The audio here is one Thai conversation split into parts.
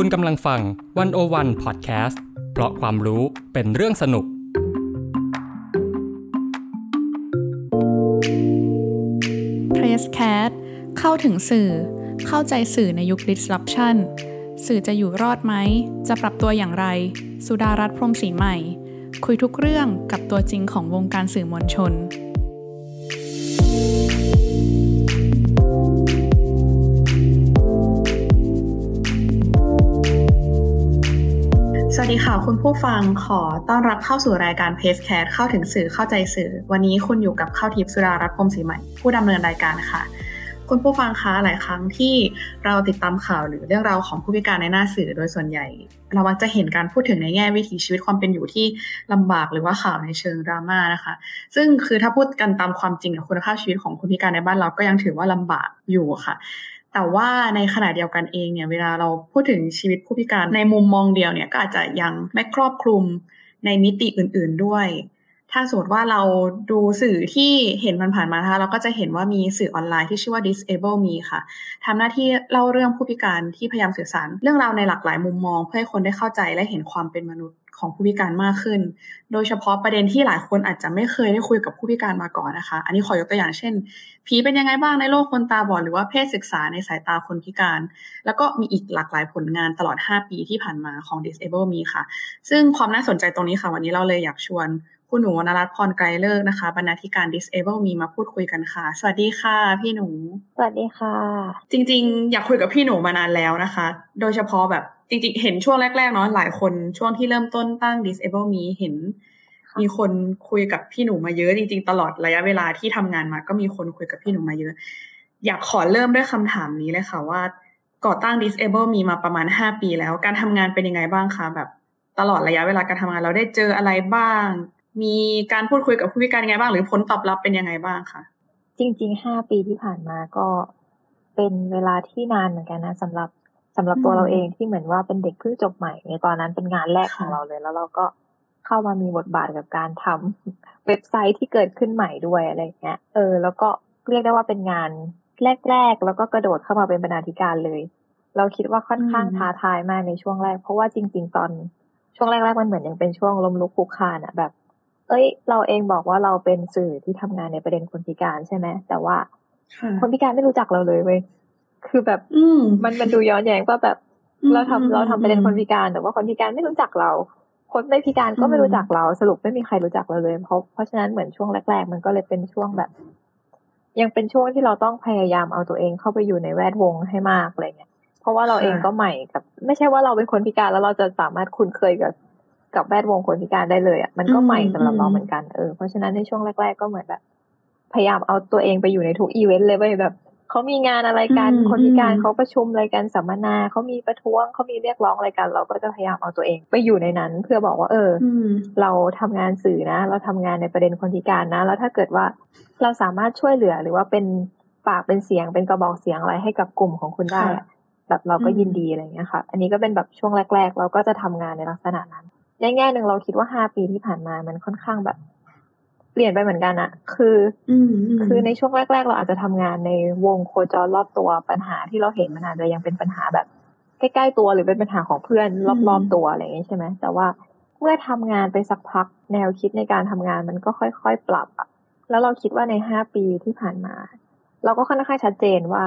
คุณกำลังฟัง101 Podcast เพราะความรู้เป็นเรื่องสนุกPresscast เข้าถึงสื่อเข้าใจสื่อในยุค Disruption สื่อจะอยู่รอดไหมจะปรับตัวอย่างไรสุดารัตน์ พรหมศรีใหม่คุยทุกเรื่องกับตัวจริงของวงการสื่อมวลชนสวัสดีค่ะคุณผู้ฟังขอต้อนรับเข้าสู่รายการ Presscast เข้าถึงสื่อเข้าใจสื่อวันนี้คุณอยู่กับข้าวทิพย์สุดารัตน์ พรหมศรีใหม่ผู้ดำเนินรายการค่ะคุณผู้ฟังคะหลายครั้งที่เราติดตามข่าวหรือเรื่องราวของผู้พิการในหน้าสื่อโดยส่วนใหญ่เรามักจะเห็นการพูดถึงในแง่วิถีชีวิตความเป็นอยู่ที่ลำบากหรือว่าข่าวในเชิงดราม่านะคะซึ่งคือถ้าพูดกันตามความจริงคุณภาพชีวิตของคนพิการในบ้านเราก็ยังถือว่าลำบากอยู่ค่ะแต่ว่าในขณะเดียวกันเองเนี่ยเวลาเราพูดถึงชีวิตผู้พิการในมุมมองเดียวเนี่ยก็อาจจะยังไม่ครอบคลุมในมิติอื่นๆด้วยถ้าสมมติว่าเราดูสื่อที่เห็นผ่านๆมานะคะเราก็จะเห็นว่ามีสื่อออนไลน์ที่ชื่อว่า ThisAble.Me ค่ะทำหน้าที่เล่าเรื่องผู้พิการที่พยายามสื่อสารเรื่องราวในหลากหลายมุมมองเพื่อให้คนได้เข้าใจและเห็นความเป็นมนุษย์ของผู้พิการมากขึ้นโดยเฉพาะประเด็นที่หลายคนอาจจะไม่เคยได้คุยกับผู้พิการมาก่อนนะคะอันนี้ขอยกตัวอย่างเช่นผีเป็นยังไงบ้างในโลกคนตาบอดหรือว่าเพศศึกษาในสายตาคนพิการแล้วก็มีอีกหลากหลายผลงานตลอด5ปีที่ผ่านมาของ ThisAble.Me ค่ะซึ่งความน่าสนใจตรงนี้ค่ะวันนี้เราเลยอยากชวนคุณหนูณรัตน์ พรไกรเลิกษ์นะคะบรรณาธิการ ThisAble.Me มาพูดคุยกันค่ะสวัสดีค่ะพี่หนูสวัสดีค่ะจริงๆอยากคุยกับพี่หนูมานานแล้วนะคะโดยเฉพาะแบบจริงๆเห็นช่วงแรกๆเนาะหลายคนช่วงที่เริ่มต้นตั้ง ThisAble.Me เห็นมีคนคุยกับพี่หนูมาเยอะจริงๆตลอดระยะเวลาที่ทำงานมาก็มีคนคุยกับพี่หนูมาเยอะอยากขอเริ่มด้วยคำถามนี้เลยค่ะว่าก่อตั้ง ThisAble.Me มาประมาณ5ปีแล้วการทำงานเป็นยังไงบ้างคะแบบตลอดระยะเวลาการทำงานเราได้เจออะไรบ้างมีการพูดคุยกับผู้พิการยังไงบ้างหรือผลตอบรับเป็นยังไงบ้างคะจริงๆ5ปีที่ผ่านมาก็เป็นเวลาที่นานเหมือนกันนะสำหรับตัวเราเองที่เหมือนว่าเป็นเด็กเพิ่งจบใหม่ในตอนนั้นเป็นงานแรกของเราเลยแล้วเราก็เข้ามามีบทบาทกับการทำเว็บไซต์ที่เกิดขึ้นใหม่ด้วยอะไรอย่างเงี้ยแล้วก็เรียกได้ว่าเป็นงานแรกๆแล้วก็กระโดดเข้ามาเป็นบรรณาธิการเลยเราคิดว่าค่อนข้างท้าทายมากในช่วงแรกเพราะว่าจริงๆตอนช่วงแรกๆมันเหมือนยังเป็นช่วงล้มลุกคลุกคลานอะแบบเราเองบอกว่าเราเป็นสื่อที่ทำงานในประเด็นคนพิการใช่ไหมแต่ว่าคนพิการไม่รู้จักเราเลยเว้ยคือแบบมันดูย้อนแย้งว่าแบบเราทำประเด็นคนพิการแต่ว่าคนพิการไม่รู้จักเราคนไม่พิการก็ไม่รู้จักเราสรุปไม่มีใครรู้จักเราเลยเพราะฉะนั้นเหมือนช่วงแรกๆมันก็เลยเป็นช่วงแบบยังเป็นช่วงที่เราต้องพยายามเอาตัวเองเข้าไปอยู่ในแวดวงให้มากอะไรเงี้ยเพราะว่าเราเองก็ใหม่กับไม่ใช่ว่าเราเป็นคนพิการแล้วเราจะสามารถคุ้นเคยกับแวดวงคนพิการได้เลยอ่ะมันก็ใหม่สำหรับเราเหมือนกันเพราะฉะนั้นในช่วงแรกๆก็เหมือนแบบพยายามเอาตัวเองไปอยู่ในทุกอีเวนต์เลยเว้ยแบบเขามีงานอะไรกันคนพิการเขาประชุมอะไรกันสัมมนาเขามีประท้วงเขามีเรียกร้องอะไรกันเราก็จะพยายามเอาตัวเองไปอยู่ในนั้นเพื่อบอกว่าเราทำงานสื่อนะเราทำงานในประเด็นคนพิการนะแล้วถ้าเกิดว่าเราสามารถช่วยเหลือหรือว่าเป็นปากเป็นเสียงเป็นกระบอกเสียงอะไรให้กับกลุ่มของคุณได้แบบเราก็ยินดีอะไรเงี้ยค่ะอันนี้ก็เป็นแบบช่วงแรกๆเราก็จะทำงานในลักษณะนั้นในแง่นึงเราคิดว่า5ปีที่ผ่านมามันค่อนข้างแบบเปลี่ยนไปเหมือนกันอะคือในช่วงแรกๆเราอาจจะทำงานในวงโคจรรอบตัวปัญหาที่เราเห็นมันอาจจะยังเป็นปัญหาแบบใกล้ๆตัวหรือเป็นปัญหาของเพื่อนรอบๆตัวอะไรอย่างเงี้ยใช่ไหมแต่ว่าเมื่อทำงานไปสักพักแนวคิดในการทำงานมันก็ค่อยๆปรับอะแล้วเราคิดว่าใน5ปีที่ผ่านมาเราก็ค่อนข้างชัดเจนว่า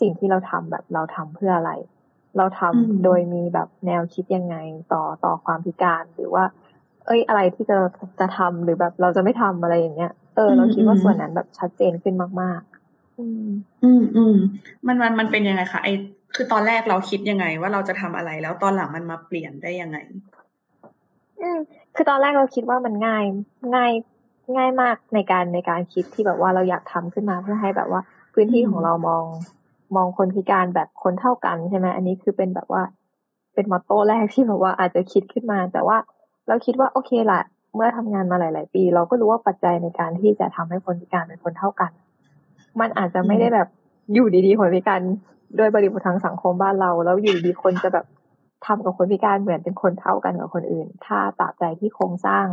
สิ่งที่เราทำแบบเราทำเพื่ออะไรเราทำโดยมีแบบแนวคิดยังไงต่อความพิการหรือว่าอะไรที่จะทำหรือแบบเราจะไม่ทำอะไรอย่างเงี้ยเราคิดว่าส่วนนั้นแบบชัดเจนขึ้นมากๆมันเป็นยังไงคะคือตอนแรกเราคิดยังไงว่าเราจะทำอะไรแล้วตอนหลังมันมาเปลี่ยนได้ยังไงคือตอนแรกเราคิดว่ามันง่ายมากในการคิดที่แบบว่าเราอยากทำขึ้นมาเพื่อให้แบบว่าพื้นที่ของเรามองคนพิการแบบคนเท่ากันใช่ไหมอันนี้คือเป็นแบบว่าเป็นมอตโต้แรกที่แบบว่าอาจจะคิดขึ้นมาแต่ว่าเราคิดว่าโอเคละเมื่อทำงานมาหลายๆปีเราก็รู้ว่าปัจจัยในการที่จะทำให้คนพิการเป็นคนเท่ากันมันอาจจะไม่ได้แบบอยู่ดีๆคนพิการโดยบริบททางสังคมบ้านเราแล้วอยู่ดีคนจะแบบทำกับคนพิการเหมือนเป็นคนเท่ากันกับคนอื่นถ้าตราบใดที่โครงสร้าง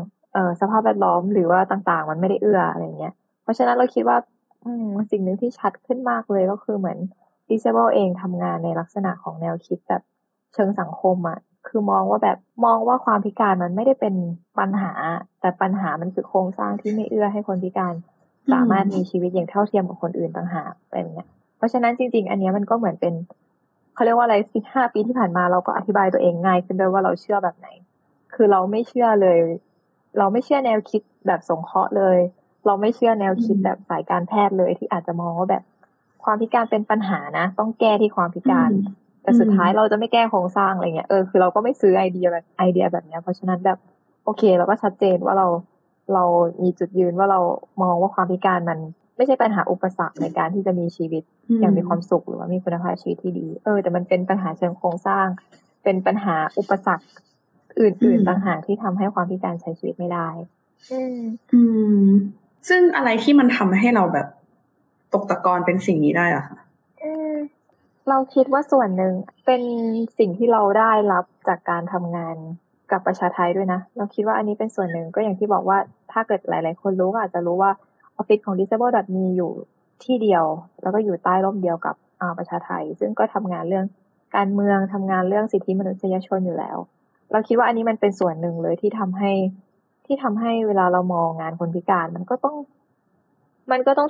สภาพแวดล้อมหรือว่าต่างๆมันไม่ได้เอื้ออะไรเงี้ยเพราะฉะนั้นเราคิดว่าสิ่งหนึ่งที่ชัดขึ้นมากเลยก็คือเหมือนThisAbleเองทำงานในลักษณะของแนวคิดแบบ เชิงสังคมอ่ะคือมองว่าความพิการมันไม่ได้เป็นปัญหาแต่ปัญหามันคือโครงสร้างที่ไม่เอื้อให้คนพิการสามารถมีชีวิตอย่างเท่าเทียมกับคนอื่นต่างหากอะไรอย่างเงี้ยเพราะฉะนั้นจริงๆอันนี้มันก็เหมือนเป็นเขาเรียกว่าอะไร15ปีที่ผ่านมาเราก็อธิบายตัวเองง่ายขึ้นด้วยว่าเราเชื่อแบบไหนคือเราไม่เชื่อเลยเราไม่เชื่อแนวคิดแบบสงเคราะห์เลยเราไม่เชื่อแนวคิดแบบสายการแพทย์เลยที่อาจจะมองว่าแบบความพิการเป็นปัญหานะต้องแก้ที่ความพิการแต่สุดท้ายเราจะไม่แก้โครงสร้างอะไรเงี้ยคือเราก็ไม่ซื้อไอเดียแบบนี้เพราะฉะนั้นแบบโอเคเราก็ชัดเจนว่าเรามีจุดยืนว่าเรามองว่าความพิการมันไม่ใช่ปัญหาอุปสรรคในการที่จะมีชีวิตอย่างมีความสุขหรือว่ามีคุณภาพชีวิตที่ดีแต่มันเป็นปัญหาเชิงโครงสร้างเป็นปัญหาอุปสรรคอื่นๆต่างหากที่ทำให้ความพิการใช้ชีวิตไม่ได้ซึ่งอะไรที่มันทำให้เราแบบตกตะกอนเป็นสิ่งนี้ได้อะค่ะเราคิดว่าส่วนหนึ่งเป็นสิ่งที่เราได้รับจากการทำงานกับประชาไทยด้วยนะเราคิดว่าอันนี้เป็นส่วนหนึ่งก็อย่างที่บอกว่าถ้าเกิดหลายๆคนรู้ก็อาจจะรู้ว่าออฟฟิศของ ThisAble.Me อยู่ที่เดียวแล้วก็อยู่ใต้ร่มเดียวกับประชาไทยซึ่งก็ทำงานเรื่องการเมืองทำงานเรื่องสิทธิมนุษยชนอยู่แล้วเราคิดว่าอันนี้มันเป็นส่วนหนึ่งเลยที่ทำให้เวลาเรามองงานคนพิการมันก็ต้อง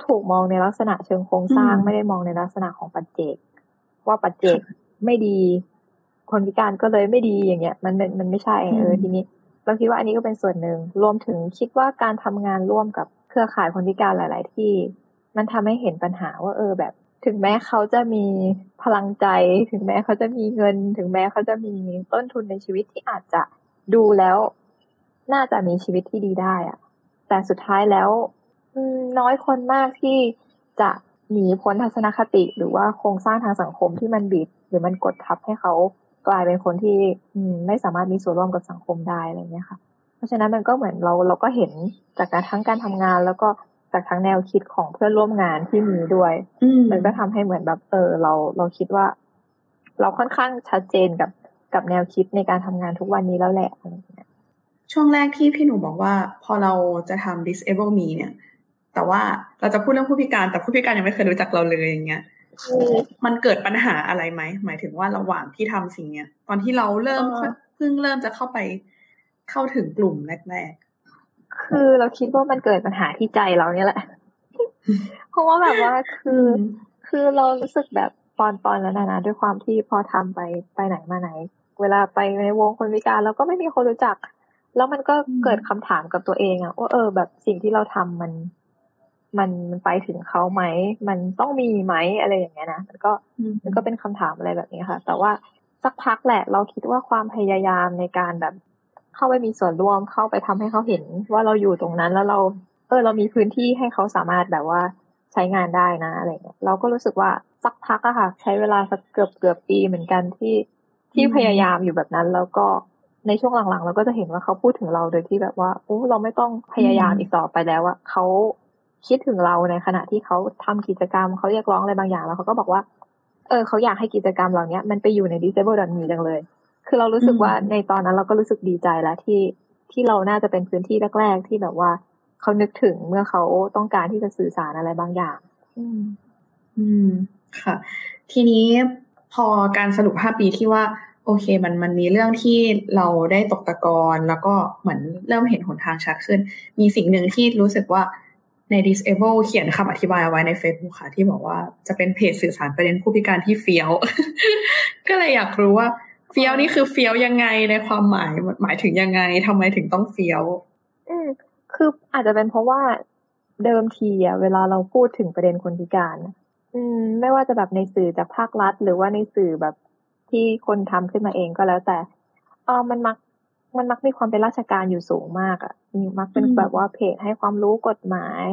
ถูกมองในลักษณะเชิงโครงสร้างไม่ได้มองในลักษณะของปัจเจกว่าปัจเจกไม่ดีคนพิการก็เลยไม่ดีอย่างเงี้ยมันไม่ใช่ทีนี้เราคิดว่าอันนี้ก็เป็นส่วนหนึ่งรวมถึงคิดว่าการทำงานร่วมกับเครือข่ายคนพิการหลายๆที่มันทำให้เห็นปัญหาว่าแบบถึงแม้เขาจะมีพลังใจถึงแม้เขาจะมีเงินถึงแม้เขาจะมีต้นทุนในชีวิตที่อาจจะดูแล้วน่าจะมีชีวิตที่ดีได้อะแต่สุดท้ายแล้วน้อยคนมากที่จะหนีพ้นทัศนคติหรือว่าโครงสร้างทางสังคมที่มันบีบหรือมันกดทับให้เขากลายเป็นคนที่ไม่สามารถมีส่วนร่วมกับสังคมได้อะไรเงี้ยค่ะเพราะฉะนั้นมันก็เหมือนเราก็เห็นจากทั้งการทำงานแล้วก็จากทั้งแนวคิดของเพื่อนร่วมงานที่มีด้วยมันก็ทำให้เหมือนแบบเราคิดว่าเราค่อนข้างชัดเจนกับแนวคิดในการทำงานทุกวันนี้แล้วแหละอะไรเงี้ยช่วงแรกที่พี่หนูบอกว่าพอเราจะทำ ThisAble.Me เนี่ยแต่ว่าเราจะพูดเรื่องผู้พิการแต่ผู้พิการยังไม่เคยรู้จักเราเลยอย่างเงี้ยมันเกิดปัญหาอะไรไหมหมายถึงว่าระหว่างที่ทำสิ่งเนี้ยตอนที่เราเริ่มเพิ่งเริ่มจะเข้าถึงกลุ่มแรกๆคือเราคิดว่ามันเกิดปัญหาที่ใจเราเนี่ยแหละ เพราะว่าแบบว่าคือเรารู้สึกแบบตอนแล้วนะด้วยความที่พอทำไปไหนมาไหนเวลาไปในวงคนพิการเราก็ไม่มีคนรู้จักแล้วมันก็เกิดคำถามกับตัวเองอะว่าแบบสิ่งที่เราทำมันไปถึงเขาไหมมันต้องมีไหมอะไรอย่างเงี้ยนะมันก็เป็นคำถามอะไรแบบนี้ค่ะแต่ว่าสักพักแหละเราคิดว่าความพยายามในการแบบเข้าไปมีส่วนร่วมเข้าไปทำให้เขาเห็นว่าเราอยู่ตรงนั้นแล้วเราเรามีพื้นที่ให้เขาสามารถแบบว่าใช้งานได้นะอะไรเงี้ยเราก็รู้สึกว่าสักพักอะค่ะใช้เวลาสักเกือบปีเหมือนกันที่พยายามอยู่แบบนั้นแล้วก็ในช่วงหลังๆเราก็จะเห็นว่าเขาพูดถึงเราโดยที่แบบว่าเราไม่ต้องพยายามอีกต่อไปแล้วว่าเขาคิดถึงเราในขณะที่เขาทำกิจกรรมเขาเรียกร้องอะไรบางอย่างแล้วเขาก็บอกว่าเขาอยากให้กิจกรรมเหล่านี้มันไปอยู่ใน ThisAble.Me จังเลยคือเรารู้สึกว่าในตอนนั้นเราก็รู้สึกดีใจแล้วที่เราน่าจะเป็นพื้นที่แรกๆที่แบบว่าเขานึกถึงเมื่อเขาต้องการที่จะสื่อสารอะไรบางอย่างค่ะทีนี้พอการสรุป5ปีที่ว่าโอเคมันมีเรื่องที่เราได้ตกตะกอนแล้วก็เหมือนเริ่มเห็นหนทางชัดขึ้นมีสิ่งหนึ่งที่รู้สึกว่าใน ThisAble เขียนคำอธิบายเอาไว้ใน Facebook ค่ะที่บอกว่าจะเป็นเพจสื่อสารประเด็นผู้พิการที่เฟี้ยว ก็เลยอยากรู้ว่าเฟี้ยวนี่คือเฟี้ยวยังไงในความหมายถึงยังไงทำไมถึงต้องเฟี้ยวคืออาจจะเป็นเพราะว่าเดิมทีอ่ะเวลาเราพูดถึงประเด็นคนพิการไม่ว่าจะแบบในสื่อจากภาครัฐหรือว่าในสื่อแบบที่คนทำขึ้นมาเองก็แล้วแต่มันมักมีความเป็นราชการอยู่สูงมากอ่ะมักเป็นแบบว่าเพจให้ความรู้กฎหมาย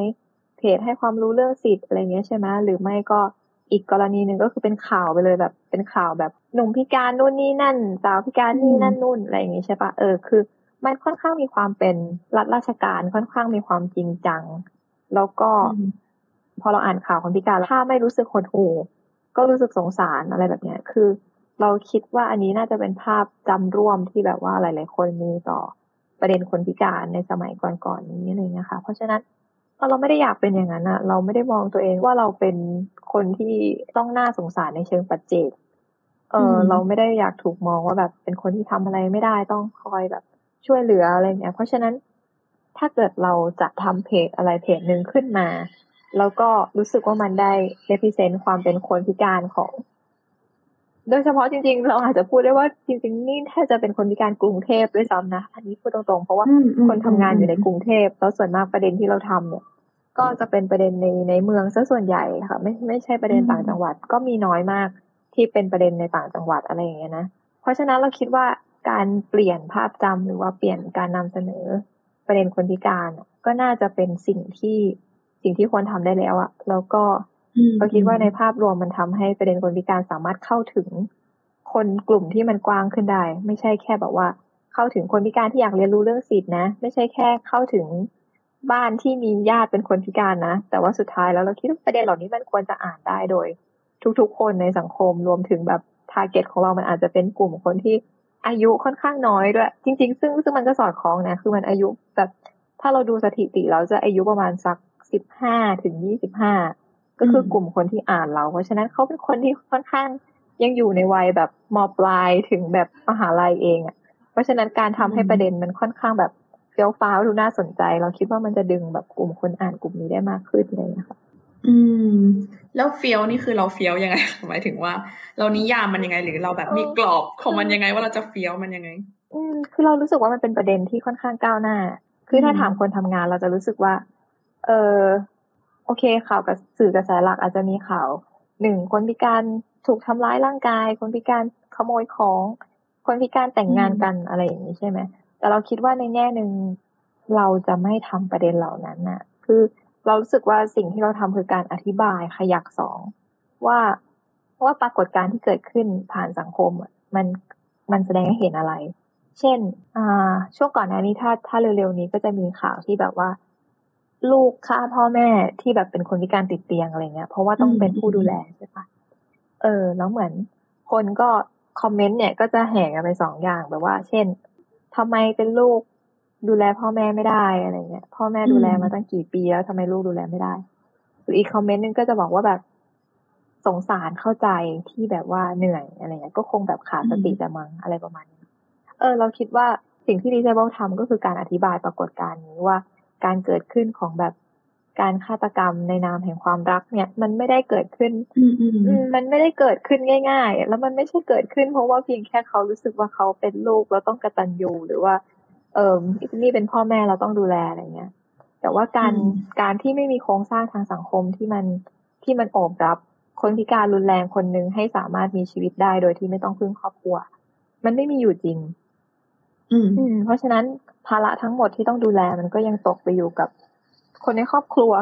เพจให้ความรู้เรื่องสิทธิ์อะไรเงี้ยใช่ไหมหรือไม่ก็อีกกรณีหนึ่งก็คือเป็นข่าวไปเลยแบบเป็นข่าวแบบหนุ่มพิการนู่นนี่นั่นสาวพิการนี่นั่นนู่นอะไรอย่างงี้ใช่ปะคือมันค่อนข้างมีความเป็นรัฐราชการค่อนข้างมีความจริงจังแล้วก็พอเราอ่านข่าวคนพิการถ้าไม่รู้สึกหดหู่ก็รู้สึกสงสารอะไรแบบเนี้ยคือเราคิดว่าอันนี้น่าจะเป็นภาพจำร่วมที่แบบว่าหลายๆคนมีต่อประเด็นคนพิการในสมัยก่อนๆนี้เลยนะคะเพราะฉะนั้นเราไม่ได้อยากเป็นอย่างนั้นอะเราไม่ได้มองตัวเองว่าเราเป็นคนที่ต้องน่าสงสารในเชิงปัจเจก เราไม่ได้อยากถูกมองว่าแบบเป็นคนที่ทำอะไรไม่ได้ต้องคอยแบบช่วยเหลืออะไรเงี้ยเพราะฉะนั้นถ้าเกิดเราจะทำเพจอะไรเพจนึงขึ้นมาแล้วก็รู้สึกว่ามันได้ represent ความเป็นคนพิการของโดยเฉพาะจริงๆเราอาจจะพูดได้ว่าจริงๆนี่ถ้าจะเป็นคนพิการกรุงเทพด้วยซ้ำนะอันนี้พูดตรงๆเพราะว่าคนทำงานอยู่ในกรุงเทพแล้วส่วนมากประเด็นที่เราทำเนี่ยก็จะเป็นประเด็นในเมืองซะส่วนใหญ่ค่ะไม่ใช่ประเด็นต่างจังหวัดก็มีน้อยมากที่เป็นประเด็นในต่างจังหวัดอะไรอย่างเงี้ยนะเพราะฉะนั้นเราคิดว่าการเปลี่ยนภาพจำหรือว่าเปลี่ยนการนำเสนอประเด็นคนพิการก็น่าจะเป็นสิ่งที่ควรทำได้แล้วอะแล้วก็เราคิดว่าในภาพรวมมันทำให้ประเด็นคนพิการสามารถเข้าถึงคนกลุ่มที่มันกว้างขึ้นได้ไม่ใช่แค่แบบว่าเข้าถึงคนพิการที่อยากเรียนรู้เรื่องสิทธินะไม่ใช่แค่เข้าถึงบ้านที่มีญาติเป็นคนพิการนะแต่ว่าสุดท้ายแล้วเราคิดว่าประเด็นเหล่านี้มันควรจะอ่านได้โดยทุกๆคนในสังคมรวมถึงแบบทาร์เก็ตของเรามันอาจจะเป็นกลุ่มคนที่อายุค่อนข้างน้อยด้วยจริงๆซึ่งมันก็สอดคล้องนะคือมันอายุแบบถ้าเราดูสถิติเราจะอายุประมาณสัก15 ถึง 25ก็คือกลุ่มคนที่อ่านเราเพราะฉะนั้นเขาเป็นคนที่ค่อนข้างยังอยู่ในวัยแบบม.ปลายถึงแบบมหาลัยเองอ่ะเพราะฉะนั้นการทำให้ประเด็นมันค่อนข้างแบบเฟี้ยวฟ้าวดูน่าสนใจเราคิดว่ามันจะดึงแบบกลุ่มคนอ่านกลุ่มนี้ได้มากขึ้นเลยนะคะแล้วเฟี้ยวนี่คือเราเฟี้ยวยังไงหมายถึงว่าเรานิยามมันยังไงหรือเราแบบมีกรอบของมันยังไงว่าเราจะเฟี้ยวมันยังไงคือเรารู้สึกว่ามันเป็นประเด็นที่ค่อนข้างก้าวหน้าคือถ้าถามคนทำงานเราจะรู้สึกว่าโอเคข่าวกับสื่อกระแสหลักอาจจะมีข่าว1คนพิการถูกทำร้ายร่างกายคนพิการขโมยของคนพิการแต่งงานกันอะไรอย่างนี้ใช่ไหมแต่เราคิดว่าในแง่นึงเราจะไม่ทำประเด็นเหล่านั้นน่ะคือเรารู้สึกว่าสิ่งที่เราทำคือการอธิบายขยักสองว่าปรากฏการณ์ที่เกิดขึ้นผ่านสังคมมันแสดงให้เห็นอะไรเช่นช่วงก่อนหน้านี้ถ้าเร็วๆนี้ก็จะมีข่าวที่แบบว่าลูกฆ่าพ่อแม่ที่แบบเป็นคนพิการติดเตียงอะไรเงี้ยเพราะว่าต้องเป็นผู้ดูแลใช่ปะแล้วเหมือนคนก็คอมเมนต์เนี่ยก็จะแห่กันไปสองอย่างแบบว่าเช่นทำไมเป็นลูกดูแลพ่อแม่ไม่ได้อะไรเงี้ยพ่อแม่ดูแลมาตั้งกี่ปีแล้วทำไมลูกดูแลไม่ได้หรืออีกคอมเมนต์นึงก็จะบอกว่าแบบสงสารเข้าใจที่แบบว่าเหนื่อยอะไรเงี้ยก็คงแบบขาดสติแต่มั้งอะไรประมาณนี้เราคิดว่าสิ่งที่ ThisAble ทำก็คือการอธิบายปรากฏการณ์นี้ว่าการเกิดขึ้นของแบบการฆาตกรรมในนามแห่งความรักเนี่ยมันไม่ได้เกิดขึ้นมันไม่ได้เกิดขึ้นง่ายๆแล้วมันไม่ใช่เกิดขึ้นเพราะว่าเพียงแค่เขารู้สึกว่าเขาเป็นลูกเราต้องกตัญญูหรือว่านี่เป็นพ่อแม่เราต้องดูแลอะไรเงี้ยแต่ว่าการที่ไม่มีโครงสร้างทางสังคมที่มันโอบรับคนพิการรุนแรงคนนึงให้สามารถมีชีวิตได้โดยที่ไม่ต้องพึ่งครอบครัวมันไม่มีอยู่จริงเพราะฉะนั้นภาระทั้งหมดที่ต้องดูแลมันก็ยังตกไปอยู่กับคนในครอบครัว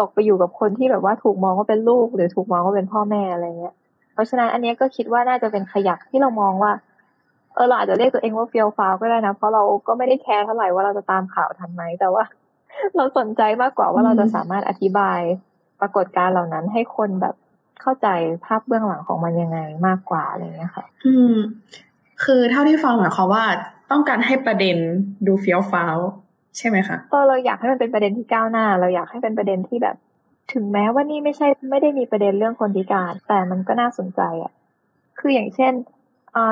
ตกไปอยู่กับคนที่แบบว่าถูกมองว่าเป็นลูกหรือถูกมองว่าเป็นพ่อแม่อะไรเงี้ยเพราะฉะนั้นอันนี้ก็คิดว่าน่าจะเป็นขยักที่เรามองว่าเราอาจจะเรียกตัวเองว่าเฟี้ยวฟ้าวก็ได้นะเพราะเราก็ไม่ได้แคร์เท่าไหร่ว่าเราจะตามข่าวทันไหมแต่ว่าเราสนใจมากกว่าว่าเราจะสามารถอธิบายปรากฏการณ์เหล่านั้นให้คนแบบเข้าใจภาพเบื้องหลังของมันยังไงมากกว่าอะไรเงี้ยค่ะคือเท่าที่ฟังหมายความว่าต้องการให้ประเด็นดูเฟี้ยวฟ้าวใช่ไหมคะเราอยากให้มันเป็นประเด็นที่ก้าวหน้าเราอยากให้เป็นประเด็นที่แบบถึงแม้ว่านี่ไม่ได้มีประเด็นเรื่องคนพิการแต่มันก็น่าสนใจอ่ะคืออย่างเช่น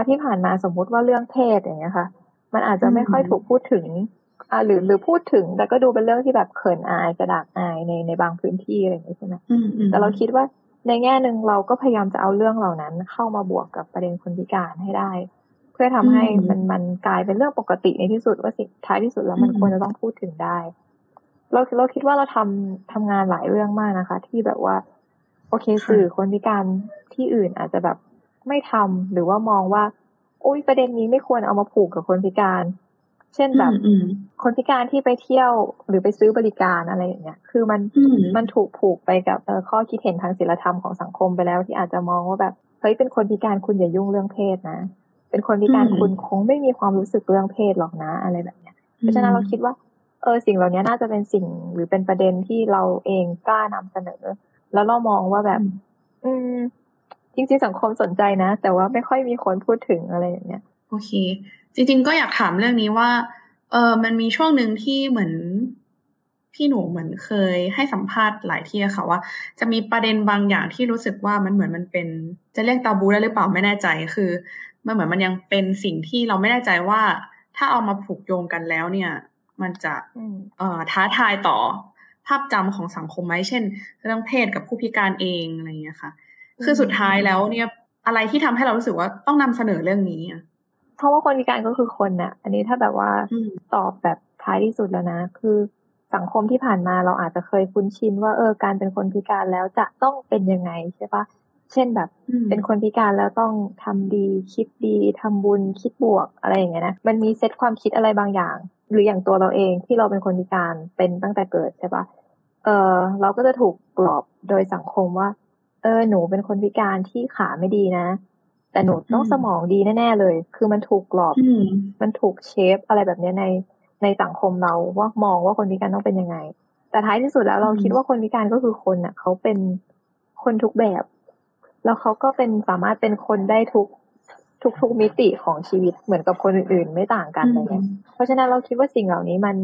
ที่ผ่านมาสมมุติว่าเรื่องเพศอย่างเงี้ยค่ะมันอาจจะไม่ค่อยถูกพูดถึงหรือพูดถึงแต่ก็ดูเป็นเรื่องที่แบบเขินอายกระดากอายในบางพื้นที่อะไรอย่างเงี้ยใช่ไหมแต่เราคิดว่าในแง่นึงเราก็พยายามจะเอาเรื่องเหล่านั้นเข้ามาบวกกับประเด็นคนพิการให้ได้เพื่อทำให้มันกลายเป็นเรื่องปกติในที่สุดว่าสิ่งท้ายที่สุดแล้วมันควรจะต้องพูดถึงได้เราคิดว่าเราทำงานหลายเรื่องมากนะคะที่แบบว่าโอเคสื่อคนพิการที่อื่นอาจจะแบบไม่ทำหรือว่ามองว่าโอ๊ยประเด็นนี้ไม่ควรเอามาผูกกับคนพิการเช่นแบบคนพิการที่ไปเที่ยวหรือไปซื้อบริการอะไรอย่างเงี้ยคือมันถูกผูกไปกับข้อคิดเห็นทางศีลธรรมของสังคมไปแล้วที่อาจจะมองว่าแบบเฮ้ยเป็นคนพิการคุณอย่ายุ่งเรื่องเพศนะเป็นคนพิการคุณคงไม่มีความรู้สึกเรื่องเพศหรอกนะอะไรแบบเนี้ยเพราะฉะนั้นเราคิดว่าสิ่งเหล่านี้น่าจะเป็นสิ่งหรือเป็นประเด็นที่เราเองกล้านำเสนอแล้วเรามองว่าแบบจริงๆสังคมสนใจนะแต่ว่าไม่ค่อยมีคนพูดถึงอะไรอย่างเงี้ยโอเคจริงๆก็อยากถามเรื่องนี้ว่ามันมีช่วงนึงที่เหมือน พี่หนูเหมือนเคยให้สัมภาษณ์หลายที่ค่ะว่าจะมีประเด็นบางอย่างที่รู้สึกว่ามันเหมือนมันเป็นจะเรียกตาบูได้หรือเปล่าไม่แน่ใจคือมันเหมือนมันยังเป็นสิ่งที่เราไม่แน่ใจว่าถ้าเอามาผูกโยงกันแล้วเนี่ยมันจะท้าทายต่อภาพจำของสังคมไหมเช่นเรื่องเพศกับผู้พิการเองอะไรอย่างเงี้ยค่ะคือสุดท้ายแล้วเนี่ยอะไรที่ทำให้เรารู้สึกว่าต้องนำเสนอเรื่องนี้เพราะว่าคนพิการก็คือคนน่ะอันนี้ถ้าแบบว่าตอบแบบท้ายที่สุดแล้วนะคือสังคมที่ผ่านมาเราอาจจะเคยคุ้นชินว่าการเป็นคนพิการแล้วจะต้องเป็นยังไงใช่ปะเช่นแบบเป็นคนพิการแล้วต้องทำดีคิดดีทำบุญคิดบวกอะไรอย่างเงี้ยนะมันมีเซตความคิดอะไรบางอย่างหรืออย่างตัวเราเองที่เราเป็นคนพิการเป็นตั้งแต่เกิดใช่ปะเราก็จะถูกกรอบโดยสังคมว่าหนูเป็นคนพิการที่ขาไม่ดีนะแต่หนูต้องสมองดีแน่ๆเลยคือมันถูกกรอบมันถูกเชฟอะไรแบบนี้ในสังคมเราว่ามองว่าคนพิการต้องเป็นยังไงแต่ท้ายที่สุดแล้วเราคิดว่าคนพิการก็คือคนน่ะเขาเป็นคนทุกแบบแล้วเขาก็เป็นสามารถเป็นคนได้ทุกมิติของชีวิตเหมือนกับคนอื่นๆไม่ต่างกันอะไรเงี้ยเพราะฉะนั้นเราคิดว่าสิ่งเหล่านี้มัน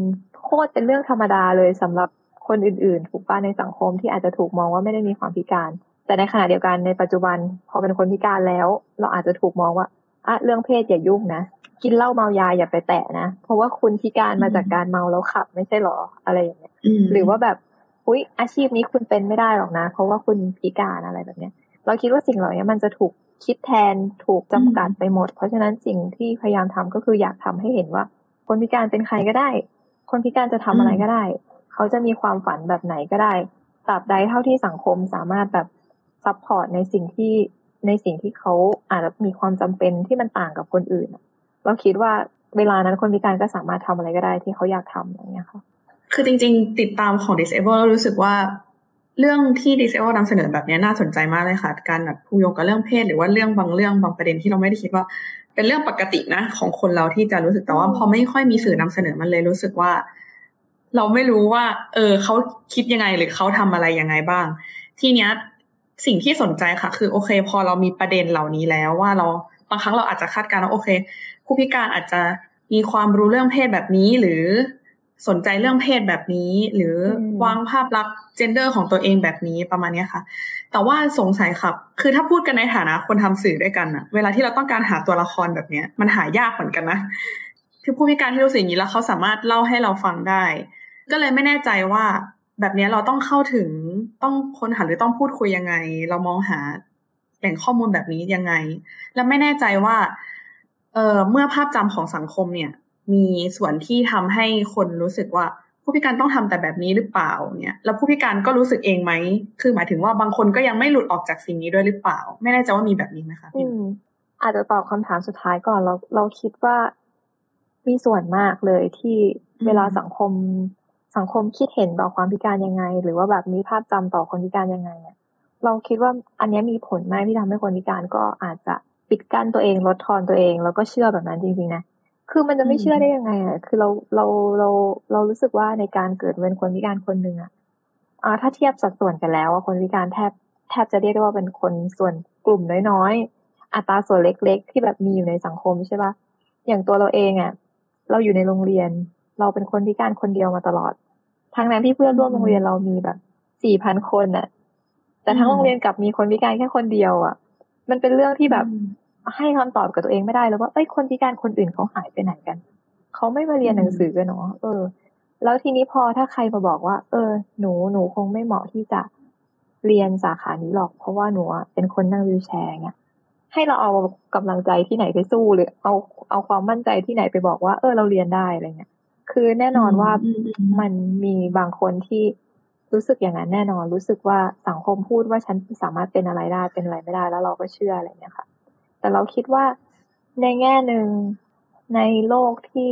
โคตรเป็นเรื่องธรรมดาเลยสำหรับคนอื่นๆถูกป่ะในสังคมที่อาจจะถูกมองว่าไม่ได้มีความพิการแต่ในขณะเดียวกันในปัจจุบันพอเป็นคนพิการแล้วเราอาจจะถูกมองว่าอะเรื่องเพศอย่ายุ่งนะกินเหล้าเมายาอย่าไปแตะนะเพราะว่าคุณพิการมาจากการเมาแล้วขับไม่ใช่หรออะไรอย่างเงี้ยหรือว่าแบบอุ๊ยอาชีพนี้คุณเป็นไม่ได้หรอกนะเพราะว่าคุณพิการอะไรแบบเนี้ยเราคิดว่าสิ่งเหล่านี้มันจะถูกคิดแทนถูกจำกัดไปหมดเพราะฉะนั้นสิ่งที่พยายามทำก็คืออยากทำให้เห็นว่าคนพิการเป็นใครก็ได้คนพิการจะทำอะไรก็ได้เขาจะมีความฝันแบบไหนก็ได้ตราบใดเท่าที่สังคมสามารถแบบซัพพอร์ตในสิ่งที่เขาอาจจะมีความจำเป็นที่มันต่างกับคนอื่นเราคิดว่าเวลานั้นคนพิการก็สามารถทำอะไรก็ได้ที่เขาอยากทำอย่างเงี้ยค่ะคือจริงๆติดตามของ ThisAble แล้วรู้สึกว่าเรื่องที่ ThisAble นำเสนอแบบนี้น่าสนใจมากเลยค่ะการแบบผูกโยงกับเรื่องเพศหรือว่าเรื่องบางประเด็นที่เราไม่ได้คิดว่าเป็นเรื่องปกตินะของคนเราที่จะรู้สึกแต่ว่าพอไม่ค่อยมีสื่อนำเสนอมันเลยรู้สึกว่าเราไม่รู้ว่าเขาคิดยังไงหรือเขาทำอะไรยังไงบ้างทีเนี้ยสิ่งที่สนใจค่ะคือโอเคพอเรามีประเด็นเหล่านี้แล้วว่าเราบางครั้งเราอาจจะคาดการณ์ว่าโอเคผู้พิการอาจจะมีความรู้เรื่องเพศแบบนี้หรือสนใจเรื่องเพศแบบนี้หรือวางภาพลักษณ์เจนเดอร์ของตัวเองแบบนี้ประมาณนี้ค่ะแต่ว่าสงสัยครับคือถ้าพูดกันในฐานะคนทำสื่อด้วยกันอะเวลาที่เราต้องการหาตัวละครแบบนี้มันหายากเหมือนกันนะคือผู้พิการที่รู้สึกอย่างนี้แล้วเขาสามารถเล่าให้เราฟังได้ก็เลยไม่แน่ใจว่าแบบนี้เราต้องเข้าถึงต้องค้นหาหรือต้องพูดคุยยังไงเรามองหาแหล่งข้อมูลแบบนี้ยังไงและไม่แน่ใจว่าเมื่อภาพจำของสังคมเนี่ยมีส่วนที่ทำให้คนรู้สึกว่าผู้พิการต้องทำแต่แบบนี้หรือเปล่าเนี่ยแล้วผู้พิการก็รู้สึกเองไหมคือหมายถึงว่าบางคนก็ยังไม่หลุดออกจากสิ่งนี้ด้วยหรือเปล่าไม่แน่ใจว่ามีแบบนี้ไหมคะพี่อาจจะตอบคำถามสุดท้ายก่อนเราคิดว่ามีส่วนมากเลยที่เวลาสังคมคิดเห็นต่อความพิการยังไงหรือว่าแบบมีภาพจำต่อคนพิการยังไงเนี่ยเราคิดว่าอันนี้มีผลมากที่ทำให้คนพิการก็อาจจะปิดกั้นตัวเองลดทอนตัวเองแล้วก็เชื่อแบบนั้นจริงๆนะคือมันจะไม่เชื่อได้ยังไงอ่ะคือเรารู้สึกว่าในการเกิดเป็นคนพิการคนหนึ่งอ่ะถ้าเทียบสัดส่วนกันแล้วว่าคนพิการแทบจะเรียกได้ว่าเป็นคนส่วนกลุ่มน้อยๆอัตราส่วนเล็กๆที่แบบมีอยู่ในสังคมใช่ป่ะอย่างตัวเราเองอ่ะเราอยู่ในโรงเรียนเราเป็นคนพิการคนเดียวมาตลอดทั้งนั้นที่เพื่อนร่วมโรงเรียนเรามีแบบ 4,000 คนน่ะแต่ทั้งโรงเรียนกลับมีคนพิการแค่คนเดียวอ่ะมันเป็นเรื่องที่แบบให้คำตอบกับตัวเองไม่ได้แล้วว่าเอ้ยคนพิการคนอื่นเขาหายไปไหนกันเขาไม่มาเรียนหนังสือกันหรอแล้วทีนี้พอถ้าใครมาบอกว่าหนูคงไม่เหมาะที่จะเรียนสาขานี้หรอกเพราะว่าหนูเป็นคนนั่งวีลแชร์เงี้ยให้เราเอากำลังใจที่ไหนไปสู้หรือเอาความมั่นใจที่ไหนไปบอกว่าเราเรียนได้อะไรเงี้ยคือแน่นอนว่ามันมีบางคนที่รู้สึกอย่างนั้นแน่นอนรู้สึกว่าสังคมพูดว่าฉันสามารถเป็นอะไรได้เป็นอะไรไม่ได้แล้วเราก็เชื่ออะไรเงี้ยค่ะแต่เราคิดว่าในแง่หนึ่งในโลกที่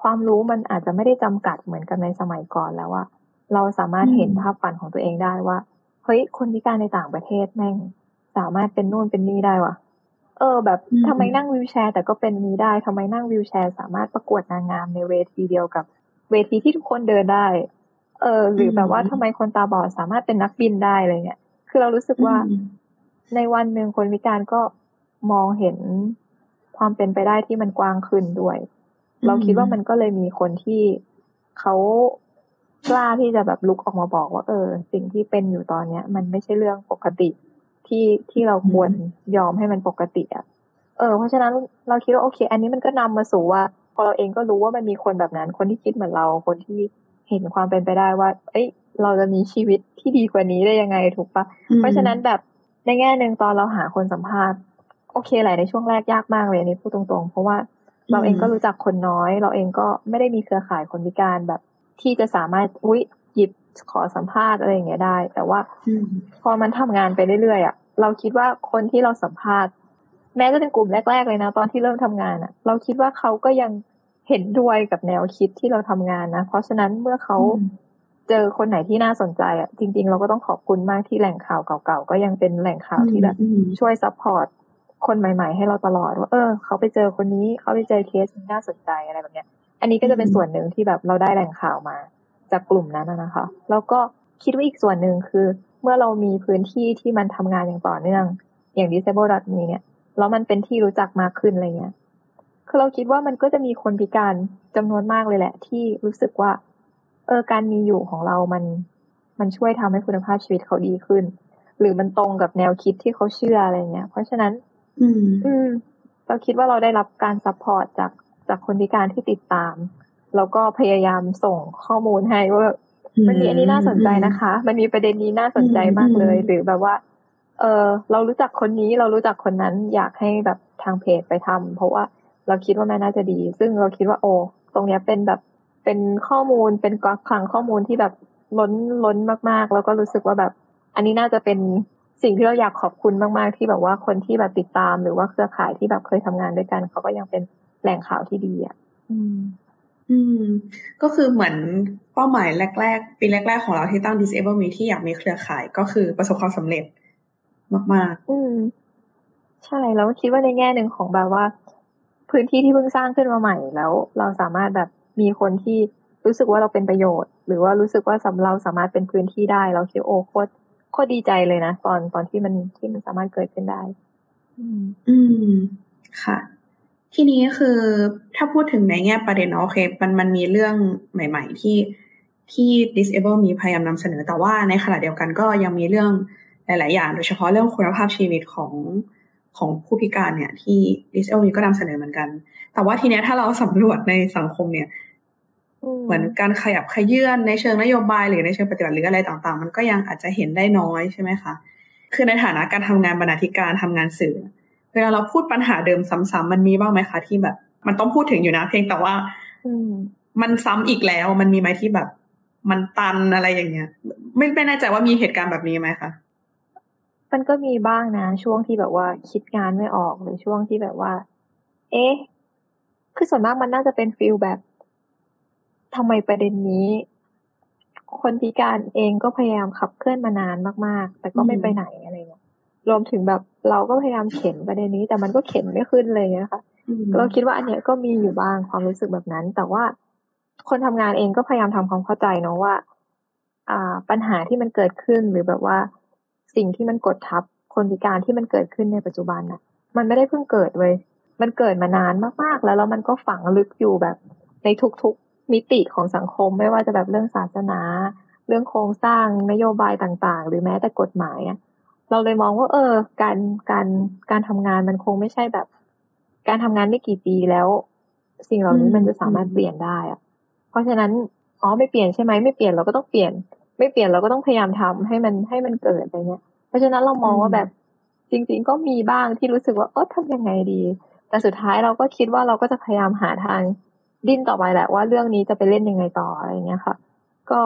ความรู้มันอาจจะไม่ได้จำกัดเหมือนกับในสมัยก่อนแล้วว่าเราสามารถเห็นภาพฝันของตัวเองได้ว่าเฮ้ยคนพิการในต่างประเทศแม่งสามารถเป็นนู่นเป็นนี่ได้ว่ะแบบทำไมนั่งวีลแชร์แต่ก็เป็นนี้ได้ทำไมนั่งวีลแชร์สามารถประกวดนางงามในเวทีเดียวกับเวทีที่ทุกคนเดินได้หรือแบบว่าทำไมคนตาบอดสามารถเป็นนักบินได้อะไรเงี้ยคือเรารู้สึกว่าในวันหนึ่งคนพิการก็มองเห็นความเป็นไปได้ที่มันกว้างขึ้นด้วยเราคิดว่ามันก็เลยมีคนที่เขา กล้าที่จะแบบลุกออกมาบอกว่าสิ่งที่เป็นอยู่ตอนเนี้ยมันไม่ใช่เรื่องปกติที่เราควรยอมให้มันปกติอ่ะเพราะฉะนั้นเราคิดว่าโอเคอันนี้มันก็นำมาสู่ว่าพอเราเองก็รู้ว่ามันมีคนแบบนั้นคนที่คิดเหมือนเราคนที่เห็นความเป็นไปได้ว่าเราจะมีชีวิตที่ดีกว่านี้ได้ยังไงถูกปะเพราะฉะนั้นแบบในแง่นึงตอนเราหาคนสัมภาษณ์โอเคหลายในช่วงแรกยากมากเลยอันนี้พูดตรงๆเพราะว่าเราเองก็รู้จักคนน้อยเราเองก็ไม่ได้มีเครือข่ายคนพิการแบบที่จะสามารถหยิบขอสัมภาษณ์อะไรอย่างเงี้ยได้แต่ว่าพอมันทำงานไปเรื่อยๆอ่ะเราคิดว่าคนที่เราสัมภาษณ์แม้จะเป็นกลุ่มแรกๆเลยนะตอนที่เริ่มทำงานอ่ะเราคิดว่าเขาก็ยังเห็นด้วยกับแนวคิดที่เราทำงานนะเพราะฉะนั้นเมื่อเขาเจอคนไหนที่น่าสนใจอ่ะจริงๆเราก็ต้องขอบคุณมากที่แหล่งข่าวเก่าๆก็ยังเป็นแหล่งข่าวที่แบบช่วยซัพพอร์ตคนใหม่ๆให้เราตลอดว่าเขาไปเจอคนนี้เขาไปเจอเคสที่น่าสนใจอะไรแบบเนี้ยอันนี้ก็จะเป็นส่วนหนึ่งที่แบบเราได้แหล่งข่าวมาจากกลุ่มนั้นนะคะแล้วก็คิดว่าอีกส่วนหนึ่งคือเมื่อเรามีพื้นที่ที่มันทำงานอย่างต่อเนื่องอย่าง ThisAble.Me เนี่ยแล้วมันเป็นที่รู้จักมากขึ้นอะไรเงี้ยคือเราคิดว่ามันก็จะมีคนพิการจำนวนมากเลยแหละที่รู้สึกว่าการมีอยู่ของเรามันช่วยทำให้คุณภาพชีวิตเขาดีขึ้นหรือมันตรงกับแนวคิดที่เขาเชื่ออะไรเงี้ยเพราะฉะนั้นเราคิดว่าเราได้รับการซัพพอร์ตจากคนพิการที่ติดตามแล้วก็พยายามส่งข้อมูลให้ว่ามันมีอันนี้น่าสนใจนะคะมันมีประเด็นนี้น่าสนใจมากเลยหรือแบบว่าเรารู้จักคนนี้เรารู้จักคนนั้นอยากให้แบบทางเพจไปทำเพราะว่าเราคิดว่ามันน่าจะดีซึ่งเราคิดว่าตรงเนี้ยเป็นแบบเป็นข้อมูลเป็นคลังข้อมูลที่แบบล้นมากๆแล้วก็รู้สึกว่าแบบอันนี้น่าจะเป็นสิ่งที่เราอยากขอบคุณมากๆที่แบบว่าคนที่แบบติดตามหรือว่าเครือข่ายที่แบบเคยทำงานด้วยกันเขาก็ยังเป็นแหล่งข่าวที่ดีอ่ะก็คือเหมือนเป้าหมายแรกๆปีแรกๆของเราที่ตั้ง ThisAble.Me ที่อยากมีเครือข่ายก็คือประสบความสำเร็จมากๆใช่แล้วคิดว่าในแง่นึงของแบบว่าพื้นที่ที่เพิ่งสร้างขึ้นมาใหม่แล้วเราสามารถแบบมีคนที่รู้สึกว่าเราเป็นประโยชน์หรือว่ารู้สึกว่าเราสามารถเป็นพื้นที่ได้เราคิดโคตรดีใจเลยนะตอนที่มันสามารถเกิดขึ้นได้ค่ะทีนี้คือถ้าพูดถึงในแง่ประเด็นโอเคมันมีเรื่องใหม่ๆที่ ThisAble.Me พยายามนำเสนอแต่ว่าในขณะเดียวกันก็ยังมีเรื่องหลายๆอย่างโดยเฉพาะเรื่องคุณภาพชีวิตของผู้พิการเนี่ยที่ ThisAble.Me ก็นำเสนอเหมือนกันแต่ว่าทีเนี้ยถ้าเราสำรวจในสังคมเนี่ยเหมือนการขยับขยื่นในเชิงนโยบายหรือในเชิงปฏิบัติหรืออะไรต่างๆมันก็ยังอาจจะเห็นได้น้อยใช่ไหมคะคือในฐานะการทำงานบรรณาธิการทำงานสื่อเวลาเราพูดปัญหาเดิมซ้ำๆมันมีบ้างไหมคะที่แบบมันต้องพูดถึงอยู่นะเพียงแต่ว่ามันซ้ำอีกแล้วมันมีไหมที่แบบมันตันอะไรอย่างเงี้ยไม่แน่ใจว่ามีเหตุการณ์แบบนี้ไหมคะมันก็มีบ้างนะช่วงที่แบบว่าคิดงานไม่ออกหรือช่วงที่แบบว่าคือส่วนมากมันน่าจะเป็นฟีลแบบทำไมประเด็นนี้คนพิการเองก็พยายามขับเคลื่อนมานานมากๆแต่ก็ไม่ไปไหนอะไรเงี้ยรวมถึงแบบเราก็พยายามเข็นประเด็นนี้แต่มันก็เข็นไม่ขึ้นเลยนะคะเราคิดว่าอันเนี้ยก็มีอยู่บ้างความรู้สึกแบบนั้นแต่ว่าคนทำงานเองก็พยายามทำความเข้าใจเนาะว่าปัญหาที่มันเกิดขึ้นหรือแบบว่าสิ่งที่มันกดทับคนพิการที่มันเกิดขึ้นในปัจจุบันน่ะมันไม่ได้เพิ่งเกิดเว้ยมันเกิดมานานมากๆแล้วมันก็ฝังลึกอยู่แบบในทุกๆมิติของสังคมไม่ว่าจะแบบเรื่องศาสนาเรื่องโครงสร้างนโยบายต่างๆหรือแม้แต่กฎหมายเราเลยมองว่าการทำงานมันคงไม่ใช่แบบการทำงานไม่กี่ปีแล้วสิ่งเหล่านี้มันจะสามารถเปลี่ยนได้อ่ะเพราะฉะนั้นไม่เปลี่ยนใช่ไหมไม่เปลี่ยนเราก็ต้องเปลี่ยนไม่เปลี่ยนเราก็ต้องพยายามทำให้มันเกิดอะไรเงี้ยเพราะฉะนั้นเรามองว่าแบบจริงๆก็มีบ้างที่รู้สึกว่าทำยังไงดีแต่สุดท้ายเราก็คิดว่าเราก็จะพยายามหาทางดิ้นต่อไปแหละว่าเรื่องนี้จะไปเล่นยังไงต่ออะไรเงี้ยค่ะก็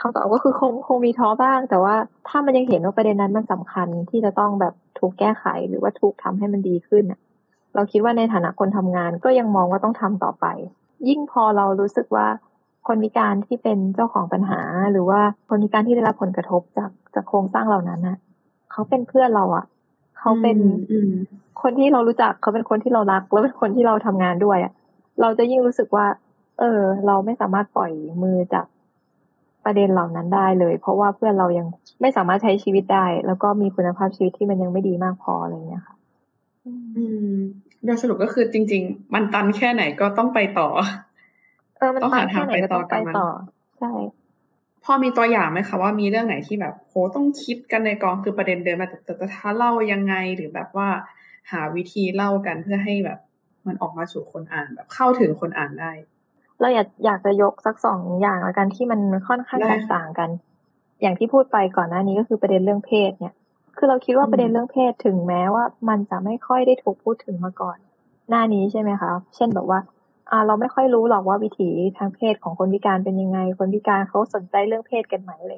คำตอบก็คือคงมีท้อบ้างแต่ว่าถ้ามันยังเห็นว่าประเด็นนั้นมันสำคัญที่จะต้องแบบถูกแก้ไขหรือว่าถูกทำให้มันดีขึ้นเราคิดว่าในฐานะคนทำงานก็ยังมองว่าต้องทำต่อไปยิ่งพอเรารู้สึกว่าคนพิการที่เป็นเจ้าของปัญหาหรือว่าคนพิการที่ได้รับผลกระทบจากโครงสร้างเหล่านั้นนะเขาเป็นเพื่อนเราเขาเป็นคนที่เรารู้จักเขาเป็นคนที่เรารักแล้วเป็นคนที่เราทำงานด้วยเราจะยิ่งรู้สึกว่าเราไม่สามารถปล่อยมือจากประเด็นเหล่านั้นได้เลยเพราะว่าเพื่อนเรายังไม่สามารถใช้ชีวิตได้แล้วก็มีคุณภาพชีวิตที่มันยังไม่ดีมากพออะไรเงี้ยค่ะโดยสรุปก็คือจริงๆมันตันแค่ไหนก็ต้องไปต่อมันตันแค่ไหนก็ต้องไปต่อใช่ พอมีตัวอย่างไหมคะว่ามีเรื่องไหนที่แบบโหต้องคิดกันในกองคือประเด็นเดิมแต่จะท้าเล่ายังไงหรือแบบว่าหาวิธีเล่ากันเพื่อให้แบบมันออกมาสู่คนอ่านแบบเข้าถึงคนอ่านได้เราอยากจะยกสัก2อย่างละกันที่มันค่อนข้างแตกต่างกันอย่างที่พูดไปก่อนหน้านี้ก็คือประเด็นเรื่องเพศเนี่ยคือเราคิดว่าประเด็นเรื่องเพศถึงแม้ว่ามันจะไม่ค่อยได้ถูกพูดถึงมาก่อนหน้านี้ใช่ไหมคะเช่นแบบว่าเราไม่ค่อยรู้หรอกว่าวิถีทางเพศของคนพิการเป็นยังไงคนพิการเขาสนใจเรื่องเพศกันไหมอะไร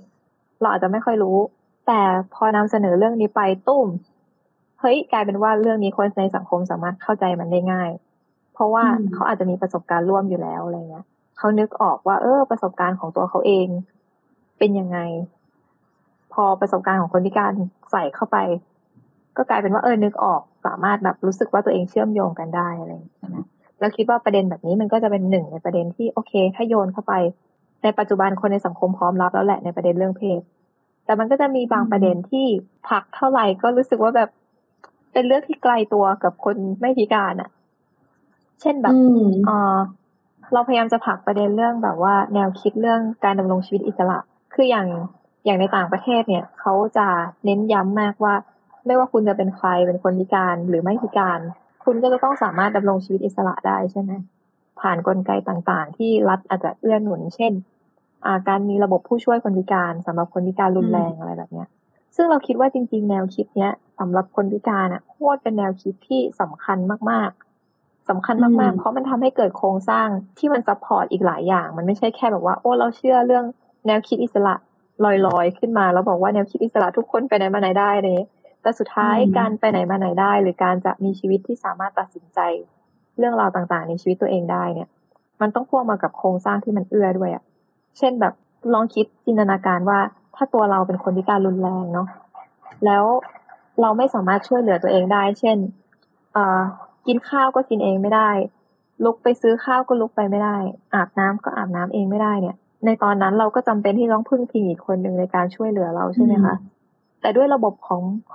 เราอาจจะไม่ค่อยรู้แต่พอนำเสนอเรื่องนี้ไปตุ้มเฮ้ยกลายเป็นว่าเรื่องนี้คนในสังคมสามารถเข้าใจมันได้ง่ายเพราะว่าเขาอาจจะมีประสบการณ์ร่วมอยู่แล้วอะไรเงี้ยเขานึกออกว่าประสบการณ์ของตัวเขาเองเป็นยังไงพอประสบการณ์ของคนพิการใส่เข้าไปก็กลายเป็นว่านึกออกสามารถแบบรู้สึกว่าตัวเองเชื่อมโยงกันได้อะไรอย่างเงี้ยนะแล้วคิดว่าประเด็นแบบนี้มันก็จะเป็นหนึ่งในประเด็นที่โอเคถ้าโยนเข้าไปในปัจจุบันคนในสังคมพร้อมรับแล้วแหละในประเด็นเรื่องเพศแต่มันก็จะมีบางประเด็นที่ผลักเท่าไหร่ก็รู้สึกว่าแบบเป็นเรื่องที่ไกลตัวกับคนไม่พิการอ่ะเช่นแบบเราพยายามจะผลักประเด็นเรื่องแบบว่าแนวคิดเรื่องการดำรงชีวิตอิสระคืออย่างในต่างประเทศเนี่ยเขาจะเน้นย้ำมากว่าไม่ว่าคุณจะเป็นใครเป็นคนพิการหรือไม่พิการคุณก็จะต้องสามารถดำรงชีวิตอิสระได้ใช่ไหมผ่านกลไกต่างๆที่รัฐอาจจะเอื้อหนุนเช่นการมีระบบผู้ช่วยคนพิการสำหรับคนพิการรุนแรงอะไรแบบเนี้ยซึ่งเราคิดว่าจริงๆแนวคิดเนี้ยสำหรับคนพิการอ่ะโคตรเป็นแนวคิดที่สำคัญมากๆเพราะมันทำให้เกิดโครงสร้างที่มันซัพพอร์ตอีกหลายอย่างมันไม่ใช่แค่แบบว่าเราเชื่อเรื่องแนวคิดอิสระลอยๆขึ้นมาแล้วบอกว่าแนวคิดอิสระทุกคนไปไหนมาไหนได้เลยแต่สุดท้ายการไปไหนมาไหนได้หรือการจะมีชีวิตที่สามารถตัดสินใจเรื่องราวต่างๆในชีวิตตัวเองได้เนี่ยมันต้องพ่วงมากับโครงสร้างที่มันเอื้อด้วยอ่ะเช่นแบบลองคิดจินตนาการว่าถ้าตัวเราเป็นคนพิการรุนแรงเนาะแล้วเราไม่สามารถช่วยเหลือตัวเองได้เช่นกินข้าวก็กินเองไม่ได้ลุกไปซื้อข้าวก็ลุกไปไม่ได้อาบน้ำก็อาบน้ำเองไม่ได้เนี่ยในตอนนั้นเราก็จำเป็นที่ต้องพึ่งพิงอีกคนหนึ่งในการช่วยเหลือเราใช่ไหมคะแต่ด้วยระบบข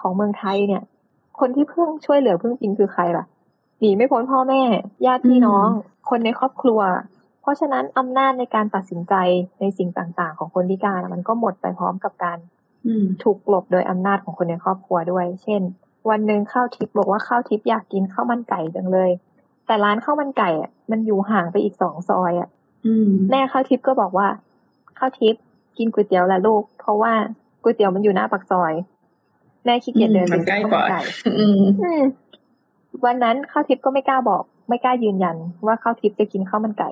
องเมืองไทยเนี่ยคนที่พึ่งช่วยเหลือพึ่งพิงคือใครล่ะหนีไม่พ้นพ่อแม่ญาติพี่น้องคนในครอบครัวเพราะฉะนั้นอำนาจในการตัดสินใจในสิ่งต่างๆของคนพิการมันก็หมดไปพร้อมกับการถูกกลบโดยอำนาจของคนในครอบครัวด้วยเช่นวันนึงข้าวทิพย์บอกว่าข้าวทิพย์อยากกินข้าวมันไก่จังเลยแต่ร้านข้าวมันไก่อ่ะมันอยู่ห่างไปอีก2ซอยอ่ะแม่ข้าวทิพย์ก็บอกว่าข้าวทิพย์กินก๋วยเตี๋ยวละลูกเพราะว่าก๋วยเตี๋ยวมันอยู่หน้าปากซอยแม่ขี้เกียจเดินไปซื้อข้าวมันไก่วันนั้นข้าวทิพย์ก็ไม่กล้าบอกไม่กล้ายืนยันว่าข้าวทิพย์จะกินข้าวมันไก่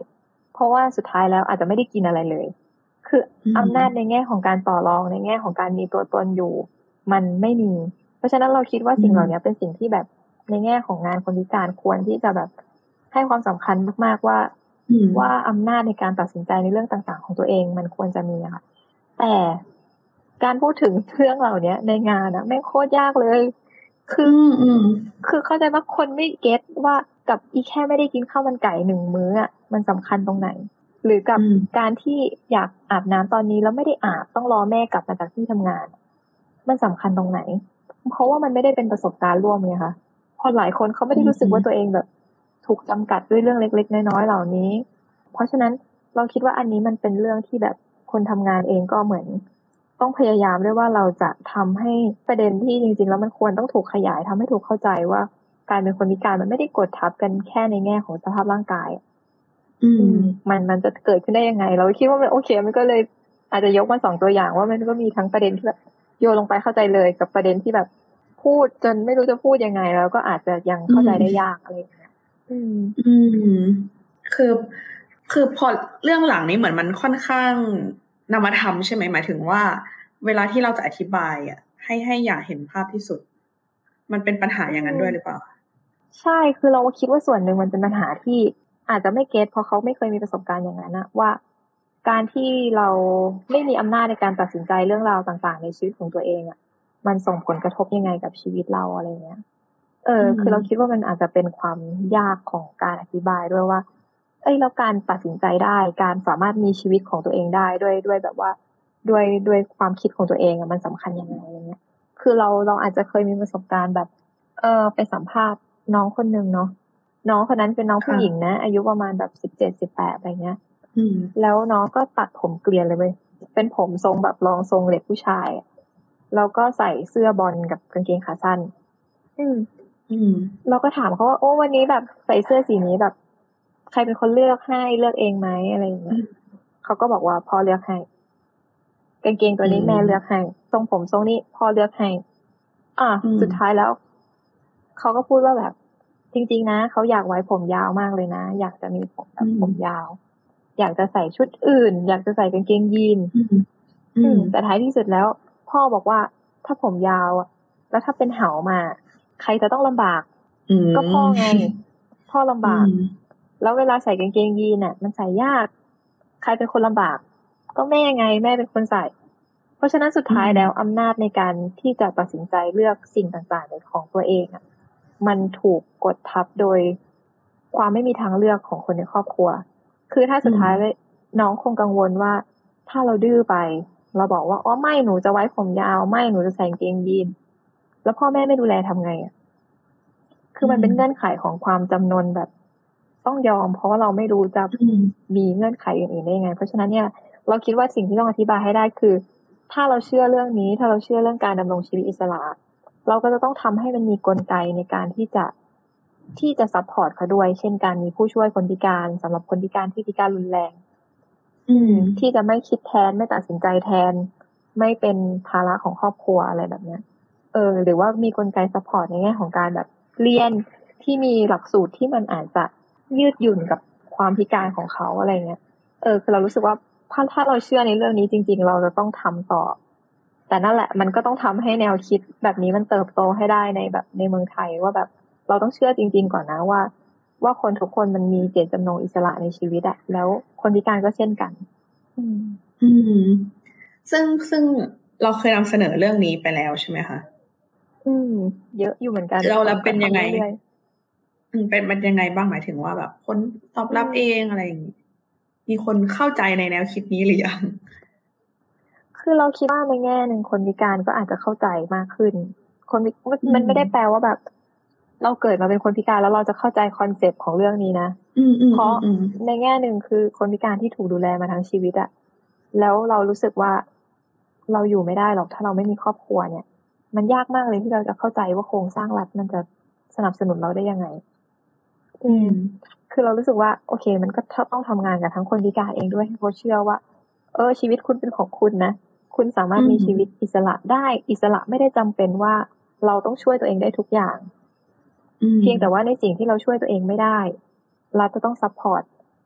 เพราะว่าสุดท้ายแล้วอาจจะไม่ได้กินอะไรเลยคืออำนาจในแง่ของการต่อรองในแง่ของการมีตัวตนอยู่มันไม่มีเพราะฉะนั้นเราคิดว่าสิ่งเหล่านี้เป็นสิ่งที่แบบในแง่ของงานคนพิการควรที่จะแบบให้ความสำคัญมากๆว่าอำนาจในการตัดสินใจในเรื่องต่างๆของตัวเองมันควรจะมีค่ะแต่การพูดถึงเรื่องเหล่านี้ในงานนะแม่งโคตรยากเลยคือเข้าใจว่าคนไม่เก็ตว่ากับอีแค่ไม่ได้กินข้าวมันไก่หนึ่งมื้ออ่ะมันสำคัญตรงไหนหรือกับการที่อยากอาบน้ำตอนนี้แล้วไม่ได้อาบต้องรอแม่กลับมาจากที่ทำงานมันสำคัญตรงไหนเพราะว่ามันไม่ได้เป็นประสบการณ์ร่วมไงคะคนหลายคนเขาไม่ได้รู้สึกว่าตัวเองแบบถูกจำกัดด้วยเรื่องเล็กๆน้อยๆเหล่านี้เพราะฉะนั้นเราคิดว่าอันนี้มันเป็นเรื่องที่แบบคนทำงานเองก็เหมือนต้องพยายามด้วยว่าเราจะทำให้ประเด็นที่จริงๆแล้วมันควรต้องถูกขยายทำให้ถูกเข้าใจว่าการเป็นคนพิการมันไม่ได้กดทับกันแค่ในแง่ของสภาพร่างกายมันจะเกิดขึ้นได้ยังไงเราคิดว่ามันโอเคมันก็เลยอาจจะยกมา2ตัวอย่างว่ามันก็มีทั้งประเด็นที่แบบโยนลงไปเข้าใจเลยกับประเด็นที่แบบพูดจนไม่รู้จะพูดยังไงแล้วก็อาจจะยังเข้าใจได้ยากอะไรอย่างเงี้ยคือพอเรื่องหลังนี้เหมือนมันค่อนข้างนามธรรมใช่ไหมหมายถึงว่าเวลาที่เราจะอธิบายอ่ะให้อยากเห็นภาพที่สุดมันเป็นปัญหาอย่างนั้นด้วยหรือเปล่าใช่คือเราคิดว่าส่วนหนึ่งมันเป็นปัญหาที่อาจจะไม่เก็ตเพราะเขาไม่เคยมีประสบการณ์อย่างนั้นนะว่าการที่เราไม่มีอำนาจในการตัดสินใจเรื่องราวต่างๆในชีวิตของตัวเองอ่ะมันส่งผลกระทบยังไงกับชีวิตเราอะไรเงี้ยคือเราคิดว่ามันอาจจะเป็นความยากของการอธิบายด้วยว่าแล้วการตัดสินใจได้การสามารถมีชีวิตของตัวเองได้ด้วยแบบว่าด้วยความคิดของตัวเองมันสำคัญยังไงอะไรเงี้ยคือเราอาจจะเคยมีประสบการณ์แบบไปสัมภาษณ์น้องคนนึงเนาะน้องคนนั้นเป็นน้องผู้หญิงนะอายุประมาณแบบ17-18อะไรเงี้ยแล้วน้องก็ตัดผมเกลียนเลยเว้ย เป็นผมทรงแบบรองทรงเด็กผู้ชายแล้วก็ใส่เสื้อบอลกับกางเกงขาสั้นเราก็ถามเขาว่าโอ้วันนี้แบบใส่เสื้อสีนี้แบบใครเป็นคนเลือกให้เลือกเองไหมอะไรอย่างเงี้ยเขาก็บอกว่าพ่อเลือกให้กางเกงตัวนี้แม่เลือกให้ทรงผมทรงนี้พ่อเลือกให้อ่ะสุดท้ายแล้วเขาก็พูดว่าแบบจริงๆนะเขาอยากไว้ผมยาวมากเลยนะอยากจะมีผมแบบผมยาวอยากจะใส่ชุดอื่นอยากจะใส่กางเกงยีนแต่ท้ายที่สุดแล้วพ่อบอกว่าถ้าผมยาวแล้วถ้าเป็นเหามาใครจะต้องลำบากก็พ่อไงพ่อลำบากแล้วเวลาใส่กางเกงยีนน่ะมันใส่ยากใครเป็นคนลำบากก็แม่ไงแม่เป็นคนใส่เพราะฉะนั้นสุดท้ายแล้วอำนาจในการที่จะตัดสินใจเลือกสิ่งต่างๆในของตัวเองอ่ะมันถูกกดทับโดยความไม่มีทางเลือกของคนในครอบครัวคือถ้าสุดท้ายน้องคงกังวลว่าถ้าเราดื้อไปเราบอกว่าอ๋อไม่หนูจะไว้ผมยาวไม่หนูจะใส่กางเกงยีนแล้วพ่อแม่ไม่ดูแลทำไงอ่ะคือมันเป็นเงื่อนไขของความจำนนแบบต้องยอมเพราะว่าเราไม่รู้จะมีเงื่อนไขอย่างอื่นได้ยังไงเพราะฉะนั้นเนี่ยเราคิดว่าสิ่งที่ต้องอธิบายให้ได้คือถ้าเราเชื่อเรื่องนี้ถ้าเราเชื่อเรื่องการดำรงชีวิตอิสระเราก็จะต้องทำให้มันมีกลไกในการที่จะซัพพอร์ตเขาด้วยเช่นการมีผู้ช่วยคนพิการสำหรับคนพิการที่พิการรุนแรงที่จะไม่คิดแทนไม่ตัดสินใจแทนไม่เป็นภาระของครอบครัวอะไรแบบนี้หรือว่ามีกลไกซัพพอร์ตในแง่ของการแบบเรียนที่มีหลักสูตรที่มันอาจจะยืดหยุ่นกับความพิการของเขาอะไรเงี้ยคือเรารู้สึกว่าถ้าเราเชื่อในเรื่องนี้จริงๆเราจะต้องทำต่อแต่นั่นแหละมันก็ต้องทำให้แนวคิดแบบนี้มันเติบโตให้ได้ในแบบในเมืองไทยว่าแบบเราต้องเชื่อจริงๆก่อนนะว่าคนทุกคนมันมีเจตจำนงอิสระในชีวิตอะแล้วคนพิการก็เช่นกันซึ่งเราเคยนำเสนอเรื่องนี้ไปแล้วใช่ไหมคะเยอะอยู่เหมือนกันเราเป็นยังไงเป็นยังไงบ้างหมายถึงว่าแบบคนตอบรับเองอะไรอย่างนี้มีคนเข้าใจในแนวคิดนี้หรือยังคือเราคิดว่าในแง่หนึ่งคนพิการก็อาจจะเข้าใจมากขึ้นคนมันไม่ได้แปลว่าแบบเราเกิดมาเป็นคนพิการแล้วเราจะเข้าใจคอนเซปต์ของเรื่องนี้นะเพราะในแง่หนึ่งคือคนพิการที่ถูกดูแลมาทั้งชีวิตอะแล้วเรารู้สึกว่าเราอยู่ไม่ได้หรอกถ้าเราไม่มีครอบครัวเนี่ยมันยากมากเลยที่เราจะเข้าใจว่าโครงสร้างรัฐมันจะสนับสนุนเราได้ยังไงคือเรารู้สึกว่าโอเคมันก็ต้องทำงานกับทั้งคนพิการเองด้วยให้เขาเชื่อว่าชีวิตคุณเป็นของคุณนะคุณสามารถมีชีวิตอิสระได้อิสระไม่ได้จำเป็นว่าเราต้องช่วยตัวเองได้ทุกอย่างเพียงแต่ว่าในสิ่งที่เราช่วยตัวเองไม่ได้เราจะต้องซัพพอร์ต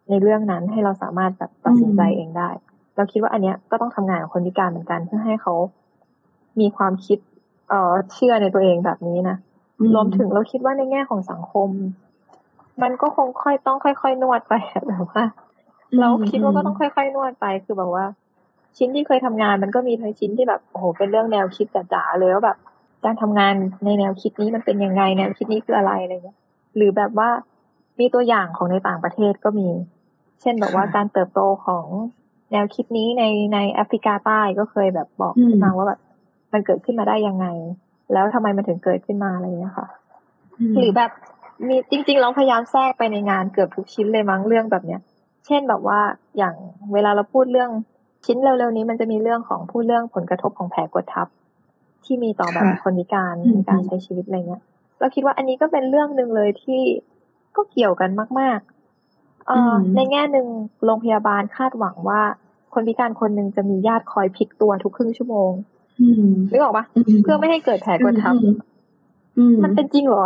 ในเรื่องนั้นให้เราสามารถแบบตัดสินใจเองได้เราคิดว่าอันเนี้ยก็ต้องทำงานกับคนพิการเหมือนกันเพื่อให้เขามีความคิดเชื่อในตัวเองแบบนี้นะรวมถึงเราคิดว่าในแง่ของสังคมมันก็คงค่อยนวดไปแบบว่าเราคิดว่าก็ต้องค่อยๆนวดไปคือแบบว่าชิ้นที่เคยทำงานมันก็มีทั้งชิ้นที่แบบโอ้โหเป็นเรื่องแนวคิดจ๋าๆเลยว่าแบบการทำงานในแนวคิดนี้มันเป็นยังไงแนวคิดนี้คืออะไรอะไรเงี้ยหรือแบบว่ามีตัวอย่างของในต่างประเทศก็มีเช่นแบบว่าการเติบโตของแนวคิดนี้ในแอฟริกาใต้ก็เคยแบบบอกขึ้นมาว่าแบบมันเกิดขึ้นมาได้ยังไงแล้วทำไมมันถึงเกิดขึ้นมาอะไรเงี้ยค่ะหรือแบบมีจริงๆเราพยายามแทรกไปในงานเกือบทุกชิ้นเลยมั้งเรื่องแบบเนี้ยเช่นแบบว่าอย่างเวลาเราพูดเรื่องชิ้นเร็วๆนี้มันจะมีเรื่องของพูดเรื่องผลกระทบของแผลกดทับที่มีต่อแบบคนพิการในการใช้ชีวิตอะไรเงี้ยเราคิดว่าอันนี้ก็เป็นเรื่องนึงเลยที่ก็เกี่ยวกันมากๆในแง่นึงโรงพยาบาลคาดหวังว่าคนพิการคนนึงจะมีญาติคอยพลิกตัวทุกครึ่งชั่วโมงนึกออกปะเพื่อไม่ให้เกิดแผลกดทับมันเป็นจริงเหรอ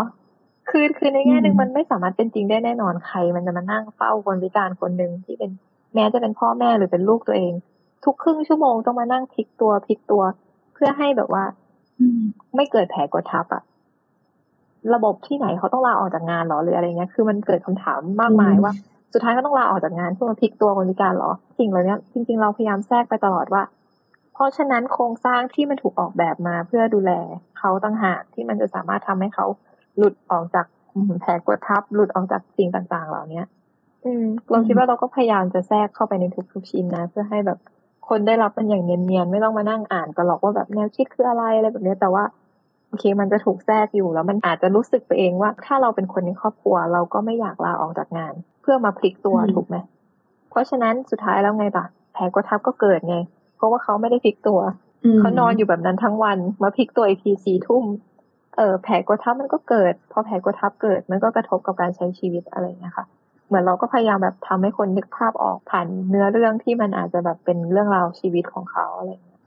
คือในแง่นึงมันไม่สามารถเป็นจริงได้แน่นอนใครมันจะมานั่งเฝ้าคนพิการคนนึงที่เป็นแม้จะเป็นพ่อแม่หรือเป็นลูกตัวเองทุกครึ่งชั่วโมงต้องมานั่งพลิกตัวเพื่อให้แบบว่าไม่เกิดแผลกดทับอะระบบที่ไหนเขาต้องลาออกจากงานหรอหรืออะไรเงี้ยคือมันเกิดคำถามมากมายว่าสุดท้ายเขาต้องลาออกจากงานเพื่อมาพลิกตัวคนพิการหรอสิ่งเหล่านี้จริงๆเราพยายามแทรกไปตลอดว่าเพราะฉะนั้นโครงสร้างที่มันถูกออกแบบมาเพื่อดูแลเขาต่างหากที่มันจะสามารถทำให้เขาหลุดออกจากแผลกดทับหลุดออกจากสิ่งต่างๆเหล่านี้เราคิดว่าเราก็พยายามจะแทรกเข้าไปในทุกชิ้นนะเพื่อให้แบบคนได้รับมันอย่างเนียนๆไม่ต้องมานั่งอ่านกันหรอกว่าแบบแนวคิดคืออะไรอะไรแบบนี้แต่ว่าโอเคมันจะถูกแทรกอยู่แล้วมันอาจจะรู้สึกไปเองว่าถ้าเราเป็นคนในครอบครัวเราก็ไม่อยากลาออกจากงานเพื่อมาพลิกตัวถูกไหมเพราะฉะนั้นสุดท้ายแล้วไงล่ะแผลกดทับก็เกิดไง เพราะว่าเขาไม่ได้พลิกตัวเขานอนอยู่แบบนั้นทั้งวันมาพลิกตัวอีกทีสี่ทุ่มแผลกดทับมันก็เกิดพอแผลกดทับเกิดมันก็กระทบกับการใช้ชีวิตอะไรเงี้ยค่ะเหมือนเราก็พยายามแบบทำให้คนนึกภาพออกผ่านเนื้อเรื่องที่มันอาจจะแบบเป็นเรื่องราวชีวิตของเขาอะไรเงี้ย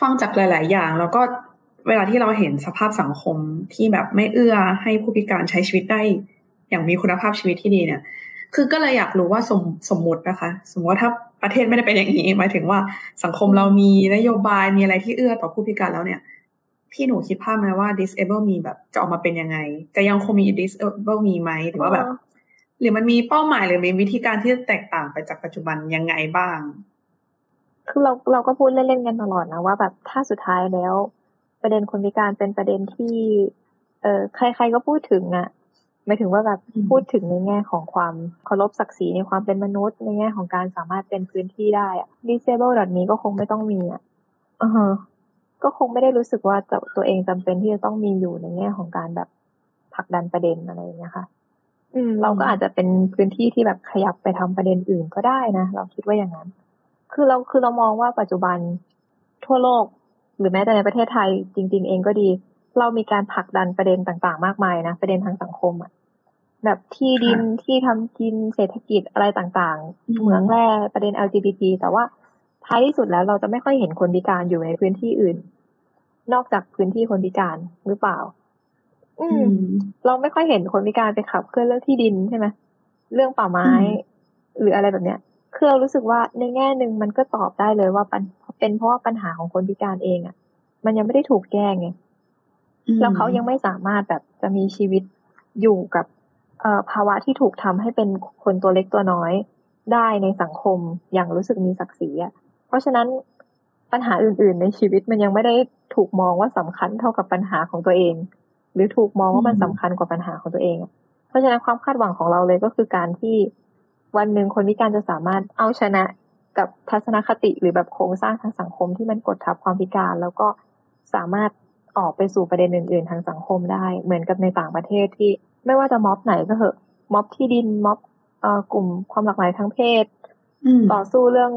ฟังจากหลายๆอย่างแล้วก็เวลาที่เราเห็นสภาพสังคมที่แบบไม่เอื้อให้ผู้พิการใช้ชีวิตได้อย่างมีคุณภาพชีวิตที่ดีเนี่ยคือก็เลยอยากรู้ว่าสมมตินะคะสมมติว่าถ้าประเทศไม่ได้เป็นอย่างนี้หมายถึงว่าสังคมเรามีนโยบายมีอะไรที่เอื้อต่อผู้พิการแล้วเนี่ยพี่หนูคิดภาพไหมว่า ThisAble.Me แบบจะออกมาเป็นยังไงจะยังคงมี ThisAble.Me ไหมหรือว่าแบบหรือมันมีเป้าหมายหรือมีวิธีการที่แตกต่างไปจากปัจจุบันยังไงบ้างคือเราก็พูดเล่นๆกันตลอดนะว่าแบบถ้าสุดท้ายแล้วประเด็นคนพิการเป็นประเด็นที่ใครๆก็พูดถึงอ่ะหมายถึงว่าแบบพูดถึงในแง่ของความเคารพศักดิ์ศรีในความเป็นมนุษย์ในแง่ของการสามารถเป็นพื้นที่ได้อ่ะ ThisAble.Me ก็คงไม่ต้องมีอ่ะก็คงไม่ได้รู้สึกว่าตัวเองจำเป็นที่จะต้องมีอยู่ในแง่ของการแบบผลักดันประเด็นอะไรอย่างเงี้ยค่ะเราก็อาจจะเป็นพื้นที่ที่แบบขยับไปทำประเด็นอื่นก็ได้นะเราคิดว่าอย่างนั้นคือเรามองว่าปัจจุบันทั่วโลกหรือแม้แต่ในประเทศไทยจริงๆเองก็ดีเรามีการผลักดันประเด็นต่างๆมากมายนะประเด็นทางสังคมอ่ะแบบที่ดินที่ทำกินเศรษฐกิจอะไรต่างๆเหมืองแร่ประเด็น LGBT แต่ว่าท้ายที่สุดแล้วเราจะไม่ค่อยเห็นคนพิการอยู่ในพื้นที่อื่นนอกจากพื้นที่คนพิการหรือเปล่าเราไม่ค่อยเห็นคนพิการไปขับเคลื่อนเรื่องที่ดินใช่ไหมเรื่องป่าไม้หรืออะไรแบบเนี้ยคือเรารู้สึกว่าในแง่นึงมันก็ตอบได้เลยว่าเป็นเพราะว่าปัญหาของคนพิการเองอ่ะมันยังไม่ได้ถูกแก้ไงแล้วเขายังไม่สามารถแบบจะมีชีวิตอยู่กับภาวะที่ถูกทำให้เป็นคนตัวเล็กตัวน้อยได้ในสังคมอย่างรู้สึกมีศักดิ์ศรีอ่ะเพราะฉะนั้นปัญหาอื่นๆในชีวิตมันยังไม่ได้ถูกมองว่าสำคัญเท่ากับปัญหาของตัวเองหรือถูกมองว่ามันสำคัญกว่าปัญหาของตัวเองเพราะฉะนั้นความคาดหวังของเราเลยก็คือการที่วันหนึ่งคนพิการจะสามารถเอาชนะกับทัศนคติหรือแบบโครงสร้างทางสังคมที่มันกดทับความพิการแล้วก็สามารถออกไปสู่ประเด็นอื่นๆทางสังคมได้เหมือนกับในต่างประเทศที่ไม่ว่าจะม็อบไหนก็เถอะม็อบที่ดินม็อบกลุ่มความหลากหลายทางเพศต่อสู้เรื่อง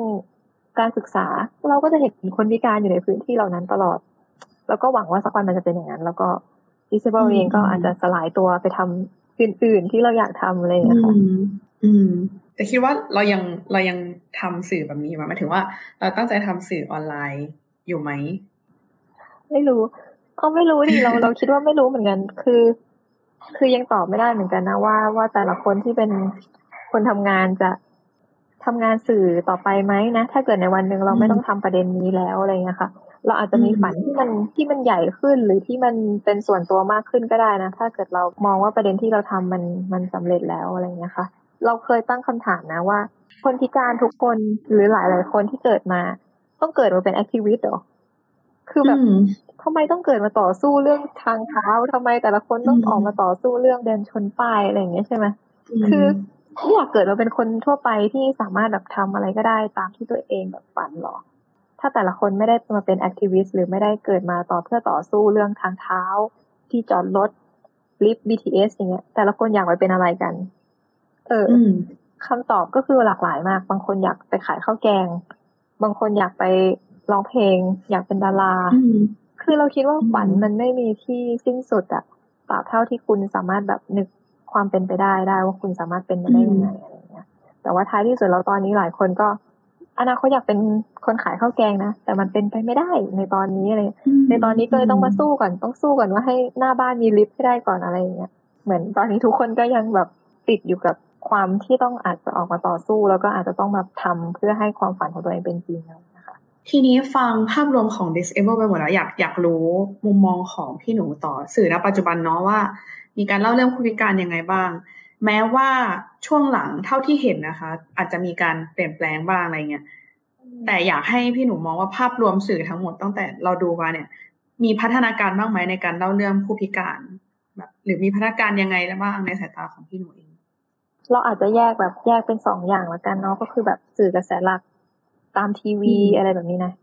การศึกษาเราก็จะเห็นคนพิการอยู่ในพื้นที่เหล่านั้นตลอดแล้วก็หวังว่าสักวันมันจะเป็นอย่างนั้นแล้วก็ ThisAble เองก็อาจจะสลายตัวไปทำอื่นๆที่เราอยากทำอะไรอย่างเงี้ยค่ะแต่คิดว่าเรายังทำสื่อแบบนี้มาหมายถึงว่าเราตั้งใจทำสื่อออนไลน์อยู่ไหมไม่รู้ดิ เราคิดว่าไม่รู้เหมือนกันคือยังตอบไม่ได้เหมือนกันนะว่าแต่ละคนที่เป็นคนทำงานจะทำงานสื่อต่อไปไหมนะถ้าเกิดในวันหนึ่งเราไม่ต้องทำประเด็นนี้แล้วอะไรเงี้ยค่ะเราอาจจะมีฝันที่มันใหญ่ขึ้นหรือที่มันเป็นส่วนตัวมากขึ้นก็ได้นะถ้าเกิดเรามองว่าประเด็นที่เราทำมันสำเร็จแล้วอะไรเงี้ยค่ะเราเคยตั้งคำถามนะว่าคนพิการทุกคนหรือหลายๆคนที่เกิดมาต้องเกิดมาเป็นแอคทิวิสต์หรอคือแบบทำไมต้องเกิดมาต่อสู้เรื่องทางเท้าทำไมแต่ละคนต้องออกมาต่อสู้เรื่องเดินชนป้ายอะไรอย่างเงี้ยใช่ไหมคือไม่อยากเกิดมาเป็นคนทั่วไปที่สามารถแบบทำอะไรก็ได้ตามที่ตัวเองแบบฝันหรอถ้าแต่ละคนไม่ได้มาเป็นแอคทิวิสต์หรือไม่ได้เกิดมาต่อสู้เรื่องทางเท้าที่จอดรถลิฟต์ BTS อย่างเงี้ยแต่ละคนอยากไปเป็นอะไรกันคำตอบก็คือหลากหลายมากบางคนอยากไปขายข้าวแกงบางคนอยากไปร้องเพลงอยากเป็นดาราคือเราคิดว่าฝันมันไม่มีที่สิ้นสุดอ่ะตราบเท่าที่คุณสามารถแบบนึกความเป็นไปได้ว่าคุณสามารถเป็นไปได้ยังไงอะไรเงี้ยแต่ว่าท้ายที่สุดเราตอนนี้หลายคนก็อนาคตอยากเป็นคนขายข้าวแกงนะแต่มันเป็นไปไม่ได้ในตอนนี้อะไรในตอนนี้ก็เลยต้องมาสู้ก่อนต้องสู้ก่อนว่าให้หน้าบ้านมีลิฟต์ให้ได้ก่อนอะไรเงี้ยเหมือนตอนนี้ทุกคนก็ยังแบบติดอยู่กับความที่ต้องอาจจะออกมาต่อสู้แล้วก็อาจจะต้องมาทำเพื่อให้ความฝันของตัวเองเป็นจริงนะคะทีนี้ฟังภาพรวมของ ThisAble ไปหมดแล้วอยากรู้มุมมองของพี่หนูต่อสื่อณปัจจุบันเนาะว่ามีการเล่าเรื่องผู้พิการยังไงบ้างแม้ว่าช่วงหลังเท่าที่เห็นนะคะอาจจะมีการเปลี่ยนแปลงบ้างอะไรเงี้ยแต่อยากให้พี่หนูมองว่าภาพรวมสื่อทั้งหมดตั้งแต่เราดูมาเนี่ยมีพัฒนาการบ้างไหมในการเล่าเรื่องผู้พิการแบบหรือมีพัฒนาการยังไงบ้างในสายตาของพี่หนูเองเราอาจจะแยกเป็น2อย่างละกันเนาะก็คือแบบสื่อกระแสหลักตามทีวีอะไรแบบนี้นะ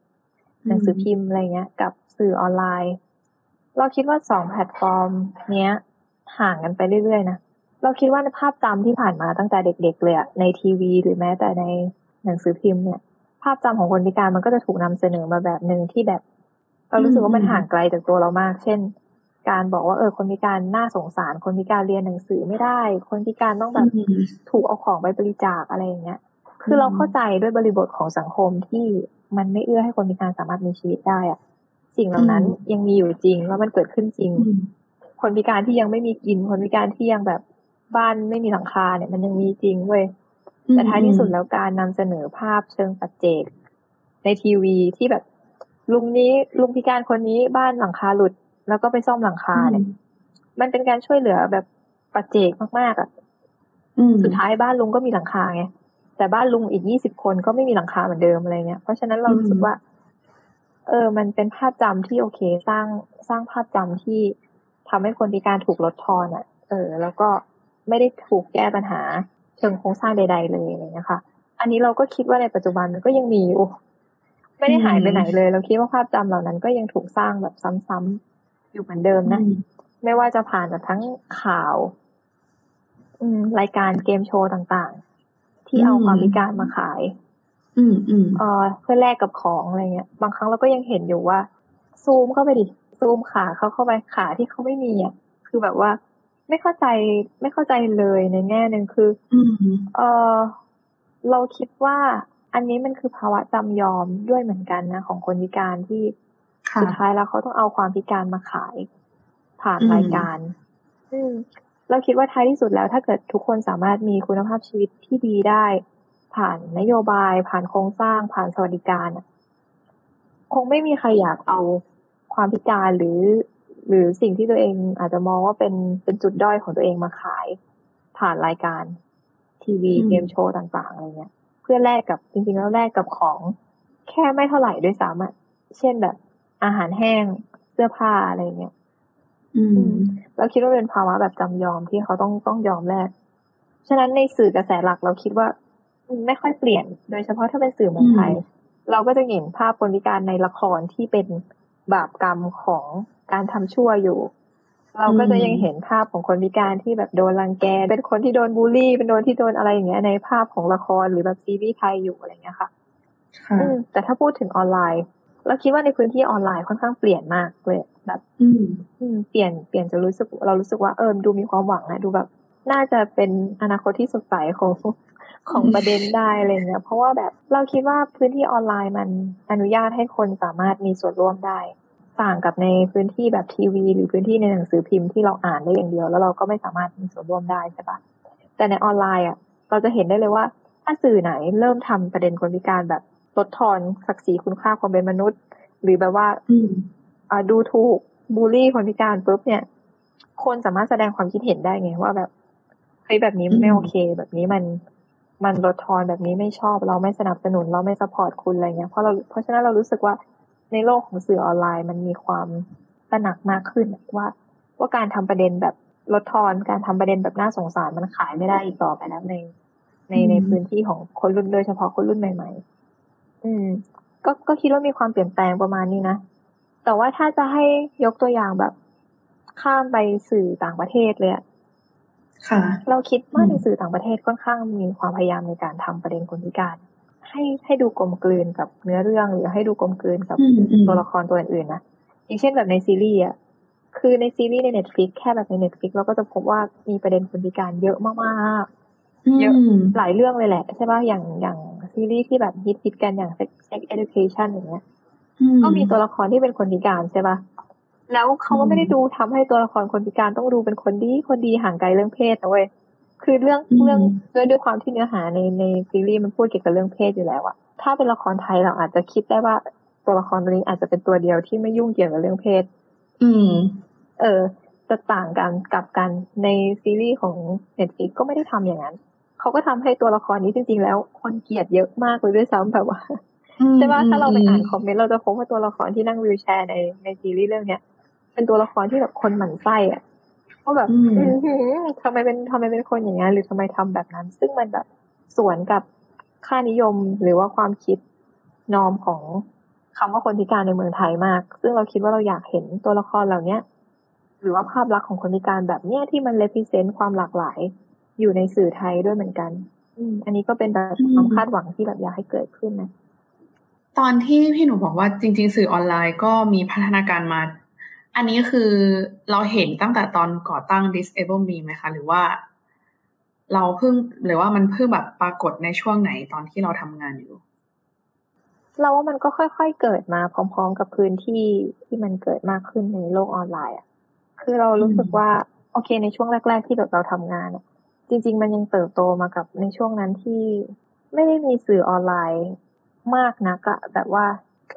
หนังสือพิมพ์อะไรเงี้ยกับสื่อออนไลน์เราคิดว่า2แพลตฟอร์มเนี้ยห่างกันไปเรื่อยๆนะเราคิดว่าในภาพจำที่ผ่านมาตั้งแต่เด็กๆเลยอะในทีวีหรือแม้แต่ในหนังสือพิมพ์เนี่ย ภาพจำของคนพิการมันก็จะถูกนำเสนอมาแบบนึงที่แบบเรารู้สึกว่ามันห่างไกลจากตัวเรามากเช่นการบอกว่าคนพิการน่าสงสารคนพิการเรียนหนังสือไม่ได้คนพิการต้องแบบถูกเอาของไปบริจาคอะไรอย่างเงี้ยคือเราเข้าใจด้วยบริบทของสังคมที่มันไม่เอื้อให้คนพิการสามารถมีชีวิตได้อะสิ่งเหล่านั้นยังมีอยู่จริงแล้วมันเกิดขึ้นจริงคนพิการที่ยังไม่มีกินคนพิการที่ยังแบบบ้านไม่มีหลังคาเนี่ยมันยังมีจริงเว้ยแต่ท้ายที่สุดแล้วการนำเสนอภาพเชิงปัจเจกในทีวีที่แบบลุงพิการคนนี้บ้านหลังคาหลุดแล้วก็ไปซ่อมหลังคาเนี่ยมันเป็นการช่วยเหลือแบบปัจเจกมากๆอ่ะสุดท้ายบ้านลุงก็มีหลังคาไงแต่บ้านลุงอีก20คนก็ไม่มีหลังคาเหมือนเดิมอะไรเงี้ยเพราะฉะนั้นเรารู้สึกว่ามันเป็นภาพจำที่โอเคสร้างภาพจำที่ทำให้คนพิการถูกลดทอนอ่ะแล้วก็ไม่ได้ถูกแก้ปัญหาเชิงโครงสร้างใดๆเลยอะไรเงี้ยค่ะอันนี้เราก็คิดว่าในปัจจุบันมันก็ยังมีอยู่ไม่ได้หายไปไหนเลยเราคิดว่าภาพจำเหล่านั้นก็ยังถูกสร้างแบบซ้ำๆอยู่เหมือนเดิมนะไม่ว่าจะผ่านแบบทั้งข่าวรายการเกมโชว์ต่างๆที่เอาความพิการมาขายเพื่อแลกกับของอะไรเงี้ยบางครั้งเราก็ยังเห็นอยู่ว่าซูมเข้าไปดิซูมขาเขาเข้าไปขาที่เขาไม่มีอ่ะคือแบบว่าไม่เข้าใจเลยในแง่นึงคือเราคิดว่าอันนี้มันคือภาวะจำยอมด้วยเหมือนกันนะของคนพิการที่สุดท้ายแล้วเขาต้องเอาความพิการมาขายผ่านรายการเราคิดว่าท้ายที่สุดแล้วถ้าเกิดทุกคนสามารถมีคุณภาพชีวิตที่ดีได้ผ่านนโยบายผ่านโครงสร้างผ่านสวัสดิการคงไม่มีใครอยากเอาความพิการหรือสิ่งที่ตัวเองอาจจะมองว่าเป็นจุดด้อยของตัวเองมาขายผ่านรายการทีวีเกมโชว์ต่างๆอะไรเงี้ยเพื่อแลกกับจริงๆแล้วแลกกับของแค่ไม่เท่าไหร่ด้วยซ้ำเช่นแบบอาหารแห้งเสื้อผ้าอะไรเงี้ยเราคิดว่าเป็นภาวะแบบจำยอมที่เขาต้องยอมแลกฉะนั้นในสื่อกระแสหลักเราคิดว่าไม่ค่อยเปลี่ยนโดยเฉพาะถ้าเป็นสื่อเมืองไทยเราก็จะเห็นภาพคนพิการในละครที่เป็นบาปกรรมของการทำชั่วอยู่เราก็จะยังเห็นภาพของคนพิการที่แบบโดนรังแกเป็นคนที่โดนบูลลี่เป็นโดนที่โดนอะไรอย่างเงี้ยในภาพของละครหรือแบบซีรีส์ไทยอยู่อะไรเงี้ยค่ะแต่ถ้าพูดถึงออนไลน์เราคิดว่าในพื้นที่ออนไลน์ค่อนข้างเปลี่ยนมากเลยแบบเปลี่ยนจะรู้สึกเรารู้สึกว่าดูมีความหวังนะดูแบบน่าจะเป็นอนาคตที่สดใสของประเด็นได้อะไรเงี้ยเพราะว่าแบบเราคิดว่าพื้นที่ออนไลน์มันอนุญาตให้คนสามารถมีส่วนร่วมได้ต่างกับในพื้นที่แบบทีวีหรือพื้นที่ในหนังสือพิมพ์ที่เราอ่านได้อย่างเดียวแล้วเราก็ไม่สามารถมีส่วนร่วมได้ใช่ปะแต่ในออนไลน์อ่ะเราจะเห็นได้เลยว่าถ้าสื่อไหนเริ่มทำประเด็นคนพิการแบบลดทอนศักดิ์ศรีคุณค่าความเป็นมนุษย์หรือแบบว่าดูถูกบูลลี่คนพิการปุ๊บเนี่ยคนสามารถแสดงความคิดเห็นได้ไงว่าแบบเฮ้ยแบบนี้ไม่โอเคแบบนี้มันลดทอนแบบนี้ไม่ชอบเราไม่สนับสนุนเราไม่ซัพพอร์ตคุณอะไรเงี้ยเพราะฉะนั้นเรารู้สึกว่าในโลกของสื่อออนไลน์มันมีความตระหนักมากขึ้นว่าการทำประเด็นแบบลดทอนการทำประเด็นแบบน่าสงสารมันขายไม่ได้อีกต่อไปแล้วในพื้นที่ของคนรุ่นโดยเฉพาะคนรุ่นใหม่ๆก็คิดว่ามีความเปลี่ยนแปลงประมาณนี้นะแต่ว่าถ้าจะให้ยกตัวอย่างแบบข้ามไปสื่อต่างประเทศเลยอะค่ะเราคิดว่าในสื่อต่างประเทศค่อนข้างมีความพยายามในการทำประเด็นคนพิการให้ดูกลมกลืนกับเนื้อเรื่องหรือให้ดูกลมกลืนกับตัวละครตัวอื่นๆนะอย่างเช่นแบบในซีรีส์อ่ะคือในซีรีส์ใน Netflix แค่แบบใน Netflix เราก็จะพบว่ามีประเด็นคนพิการเยอะมากๆเยอะหลายเรื่องเลยแหละใช่ป่ะอย่างซีรีส์ที่แบบฮิตกันอย่าง Sex Education อย่างเงี้ยก็มีตัวละครที่เป็นคนพิการใช่ป่ะแล้วเขาก็ไม่ได้ดูทำให้ตัวละครคนพิการต้องดูเป็นคนดีห่างไกลเรื่องเพศนะเว้ยคือเรื่องด้วยความที่เนื้อหาในซีรีส์มันพูดเกี่ยวกับเรื่องเพศอยู่แล้วอะถ้าเป็นละครไทยเราอาจจะคิดได้ว่าตัวละครตัวนี้อาจจะเป็นตัวเดียวที่ไม่ยุ่งเกี่ยวกับเรื่องเพศจะต่างกันกับกันในซีรีส์ของ Netflix ก็ไม่ได้ทำอย่างนั้นเขาก็ทำให้ตัวละครนี้จริงๆแล้วคนเกลียดเยอะมากเลยด้วยซ้ำแบบว่าใช่ป่ะถ้าเราไปอ่านคอมเมนต์เราจะพบว่าตัวละครที่นั่งวีลแชร์ในซีรีส์เรื่องเนี้ยเป็นตัวละครที่แบบคนหมั่นไส้อะก็แบบทำไมเป็นคนอย่างนั้นหรือทำไมทำแบบนั้นซึ่งมันแบบสวนกับค่านิยมหรือว่าความคิดนอมของคำว่าคนพิการในเมืองไทยมากซึ่งเราคิดว่าเราอยากเห็นตัวละครเหล่านี้หรือว่าภาพลักษณ์ของคนพิการแบบเนี้ยที่มัน represent ความหลากหลายอยู่ในสื่อไทยด้วยเหมือนกันอันนี้ก็เป็นแบบความคาดหวังที่แบบอยากให้เกิดขึ้นนะ ตอนที่พี่หนูบอกว่าจริงๆสื่อออนไลน์ก็มีพัฒนาการมาอันนี้คือเราเห็นตั้งแต่ตอนก่อตั้ง ThisAble.Me ไหมคะหรือว่าเราเพิ่งหรือว่ามันเพิ่งแบบปรากฏในช่วงไหนตอนที่เราทำงานอยู่เราว่ามันก็ค่อยๆเกิดมาพร้อมๆกับพื้นที่ที่มันเกิดมากขึ้นในโลกออนไลน์อ่ะคือเรารู้สึกว่าโอเคในช่วงแรกๆที่แบบเราทำงานจริงๆมันยังเติบโตมากับในช่วงนั้นที่ไม่ได้มีสื่อออนไลน์มากนักอะแบบว่า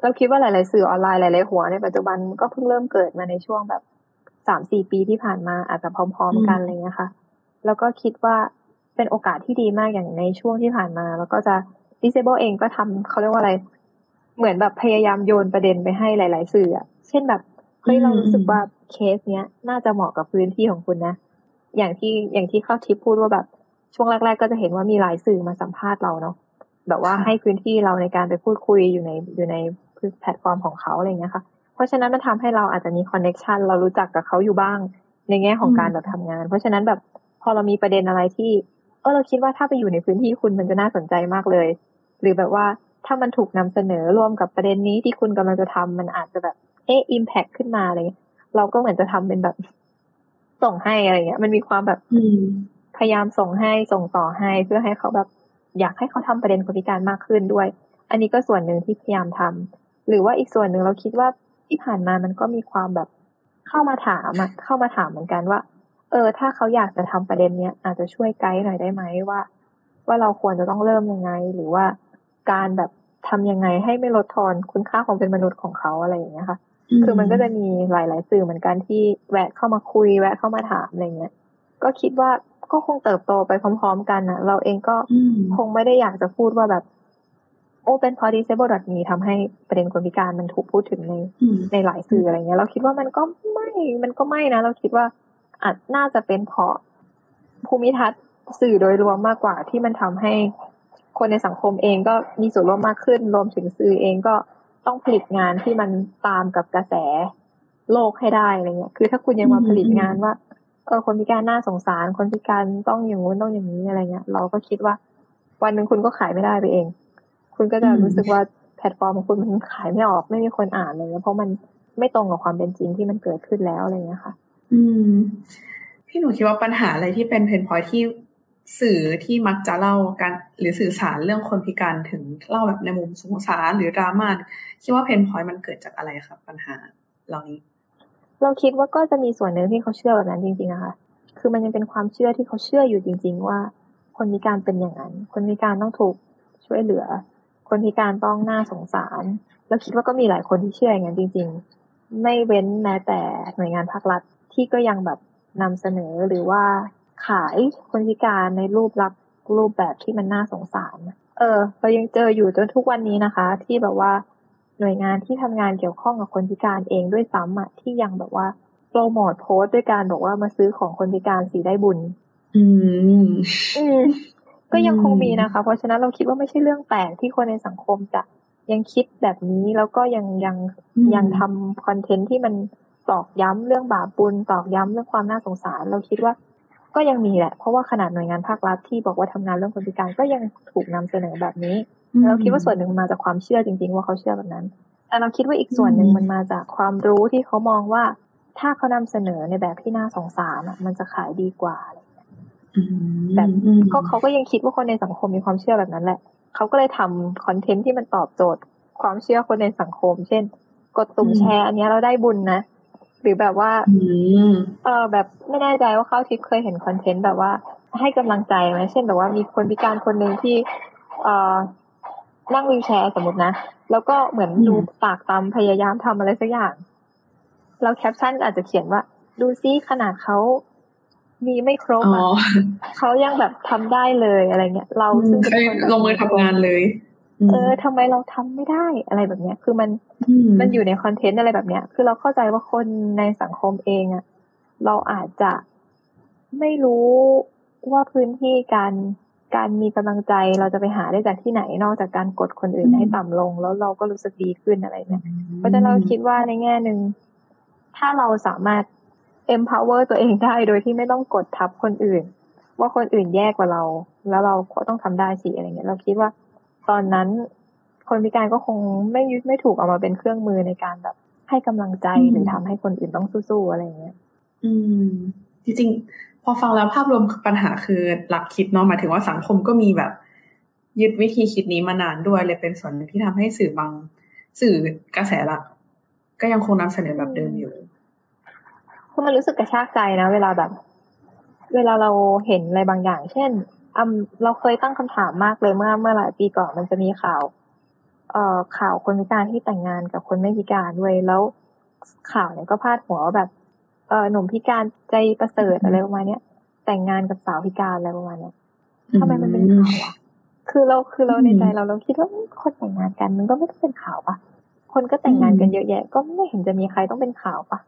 เราคิดว่าหลายๆสื่อออนไลน์หลายๆหัวในปัจจุบันก็เพิ่งเริ่มเกิดมาในช่วงแบบ 3-4 ปีที่ผ่านมาอาจจะพร้อมๆกันอะไรเงี้ยค่ะแล้วก็คิดว่าเป็นโอกาสที่ดีมากอย่างในช่วงที่ผ่านมาแล้วก็จะ Disable เองก็ทำเขาเรียกว่าอะไรเหมือนแบบพยายามโยนประเด็นไปให้หลายๆสื่อเช่นแบบเฮ้ยเรารู้สึกว่าเคสเนี้ยน่าจะเหมาะกับพื้นที่ของคุณนะอย่างที่เข้าทิปพูดว่าแบบช่วงแรกๆก็จะเห็นว่ามีหลายสื่อมาสัมภาษณ์เราเนาะแบบว่าให้พื้นที่เราในการไปพูดคุยอยู่ในแพลตฟอร์มของเขาอะไรเงี้ยค่ะเพราะฉะนั้นมันทำให้เราอาจจะมีคอนเนคชันเรารู้จักกับเขาอยู่บ้างในแง่ของการแบบทำงานเพราะฉะนั้นแบบพอเรามีประเด็นอะไรที่เราคิดว่าถ้าไปอยู่ในพื้นที่คุณมันจะน่าสนใจมากเลยหรือแบบว่าถ้ามันถูกนำเสนอร่วมกับประเด็นนี้ที่คุณกำลังจะทำมันอาจจะแบบอิมแพคขึ้นมาอะไรเงี้ยเราก็เหมือนจะทำเป็นแบบส่งให้อะไรเงี้ยมันมีความแบบพยายามส่งให้ส่งต่อให้เพื่อให้เขาแบบอยากให้เขาทำประเด็นคนพิการมากขึ้นด้วยอันนี้ก็ส่วนหนึ่งที่พยายามทำหรือว่าอีกส่วนหนึ่งเราคิดว่าที่ผ่านมามันก็มีความแบบเข้ามาถามเหมือนกันว่าถ้าเขาอยากจะทำประเด็นเนี้ยอาจจะช่วยไกด์หน่อยได้ไหมว่าเราควรจะต้องเริ่มยังไงหรือว่าการแบบทำยังไงให้ไม่ลดทอนคุณค่าของเป็นมนุษย์ของเขาอะไรอย่างเงี้ยค่ะคือมันก็จะมีหลายๆสื่อเหมือนกันที่แวะเข้ามาคุยแวะเข้ามาถามอะไรเงี้ยก็คิดว่าก็คงเติบโตไปพร้อมๆกันนะเราเองก็คงไม่ได้อยากจะพูดว่าแบบเป็นพอ ThisAble.Me ทำให้ประเด็นคนพิการมันถูกพูดถึงในหลายสื่ออะไรเงี้ยเราคิดว่ามันก็ไม่นะเราคิดว่าอาจน่าจะเป็นเพราะภูมิทัศน์สื่อโดยรวมมากกว่าที่มันทำให้คนในสังคมเองก็มีส่วนร่วมมากขึ้นรวมถึงสื่อเองก็ต้องผลิตงานที่มันตามกับกระแสโลกให้ได้อะไรเงี้ยคือถ้าคุณยังมาผลิตงานว่าคนพิการน่าสงสารคนพิการต้องอย่างนู้นต้องอย่างนี้อะไรเงี้ยเราก็คิดว่าวันนึงคุณก็ขายไม่ได้ไปเองคุณก็จะรู้สึกว่าแพลตฟอร์มของคุณมันขายไม่ออกไม่มีคนอ่านอะไรเงี้ยเพราะมันไม่ตรงกับความเป็นจริงที่มันเกิดขึ้นแล้วอะไรเงี้ยค่ะพี่หนูคิดว่าปัญหาอะไรที่เป็นเพนพอยท์ที่สื่อที่มักจะเล่ากันหรือสื่อสารเรื่องคนพิการถึงเล่าแบบในมุมสงสารหรือดราม่าคิดว่าเพนพอยท์มันเกิดจากอะไรครับปัญหาเหล่านี้เราคิดว่าก็จะมีส่วนหนึ่งที่เขาเชื่อแบบนั้นจริงๆนะคะคือมันยังเป็นความเชื่อที่เขาเชื่ออยู่จริงๆว่าคนพิการเป็นอย่างนั้นคนพิการต้องถูกช่วยเหลือคนพิการต้องน่าสงสารเราคิดว่าก็มีหลายคนที่เชื่ออย่างนั้นจริงๆไม่เว้นแม้แต่หน่วยงานภาครัฐที่ก็ยังแบบนำเสนอหรือว่าขายคนพิการในรูปแบบที่มันน่าสงสารเรายังเจออยู่จนทุกวันนี้นะคะที่แบบว่าหน่วยงานที่ทำงานเกี่ยวข้องกับคนพิการเองด้วยซ้ำอะที่ยังแบบว่าโปรโมทโพสต์ด้วยการบอกว่ามาซื้อของคนพิการสีได้บุญก็ยังคงมีนะคะเพราะฉะนั้นเราคิดว่าไม่ใช่เรื่องแปลกที่คนในสังคมจะยังคิดแบบนี้แล้วก็ยังทำคอนเทนต์ที่มันตอกย้ำเรื่องบาปบุญตอกย้ำเรื่องความน่าสงสารเราคิดว่าก็ยังมีแหละเพราะว่าขนาดหน่วยงานภาครัฐที่บอกว่าทำงานเรื่องคนพิการก็ยังถูกนำเสนอแบบนี้เราคิดว่าส่วนหนึ่งมาจากความเชื่อจริงๆว่าเขาเชื่อแบบนั้นแต่เราคิดว่าอีกส่วนหนึ่งมันมาจากความรู้ที่เขามองว่าถ้าเขานำเสนอในแบบที่น่าสงสารมันจะขายดีกว่าอะไรอย่างเงี้ยแต่ก็เขาก็ยังคิดว่าคนในสังคมมีความเชื่อแบบนั้นแหละเขาก็เลยทำคอนเทนต์ที่มันตอบโจทย์ความเชื่อคนในสังคมเช่นกดตุ่มแชร์อันนี้เราได้บุญนะหรือแบบว่าแบบไม่แน่ใจว่าเข้าทิปเคยเห็นคอนเทนต์แบบว่าให้กำลังใจไหมเช่นแบบว่ามีคนพิการคนนึงที่นั่งวีลแชร์สมมตินะแล้วก็เหมือนดูปากตำพยายามทำอะไรสักอย่างเราแคปชั่นอาจจะเขียนว่าดูซิขนาดเขามีไม่ครบเขายังแบบทำได้เลยอะไรเงี้ยเราซึ่งเป็นคนลงมือทำงานเลยทำไมเราทำไม่ได้อะไรแบบเนี้ยคือมันอยู่ในคอนเทนต์อะไรแบบเนี้ยคือเราเข้าใจว่าคนในสังคมเองอะเราอาจจะไม่รู้ว่าพื้นที่การมีกำลังใจเราจะไปหาได้จากที่ไหนนอกจากการกดคนอื่นให้ต่ำลงแล้วเราก็รู้สึกดีขึ้นอะไรเนี่ยเพราะฉะนั้นเราคิดว่าในแง่นึงถ้าเราสามารถ empower ตัวเองได้โดยที่ไม่ต้องกดทับคนอื่นว่าคนอื่นแย่กว่าเราแล้วเราก็ต้องทำได้สิอะไรเงี้ยเราคิดว่าตอนนั้น คนพิการก็คงไม่ถูกเอามาเป็นเครื่องมือในการแบบให้กำลังใจหรือทำให้คนอื่นต้องสู้ๆอะไรอย่างเงี้ยจริงๆพอฟังแล้วภาพรวมปัญหาคือหลักคิดเนาะหมายถึงว่าสังคมก็มีแบบยึดวิธีคิดนี้มานานด้วยเลยเป็นส่วนหนึ่งที่ทำให้สื่อกระแสหลักก็ยังคงนำเสนอแบบเดิมอยู่คือมันรู้สึกกระชากใจนะเวลาเราเห็นอะไรบางอย่างเช่นเราเคยตั้งคำถามมากเลยเมื่อหลายปีก่อนมันจะมีข่าวคนพิการที่แต่งงานกับคนไม่พิการด้วยแล้วข่าวเนี่ยก็พาดหัวว่าแบบหนุ่มพิการใจประเสริฐอะไรประมาณเนี้ยแต่งงานกับสาวพิการอะไรประมาณเนี้ยทำไมมันเป็นข่าวอ่ะคือเราในใจเราคิดว่าคนแต่งงานกันมันก็ไม่ต้องเป็นข่าวปะคนก็แต่งงานกันเยอะแยะก็ไม่เห็นจะมีใครต้องเป็นข่าวปะ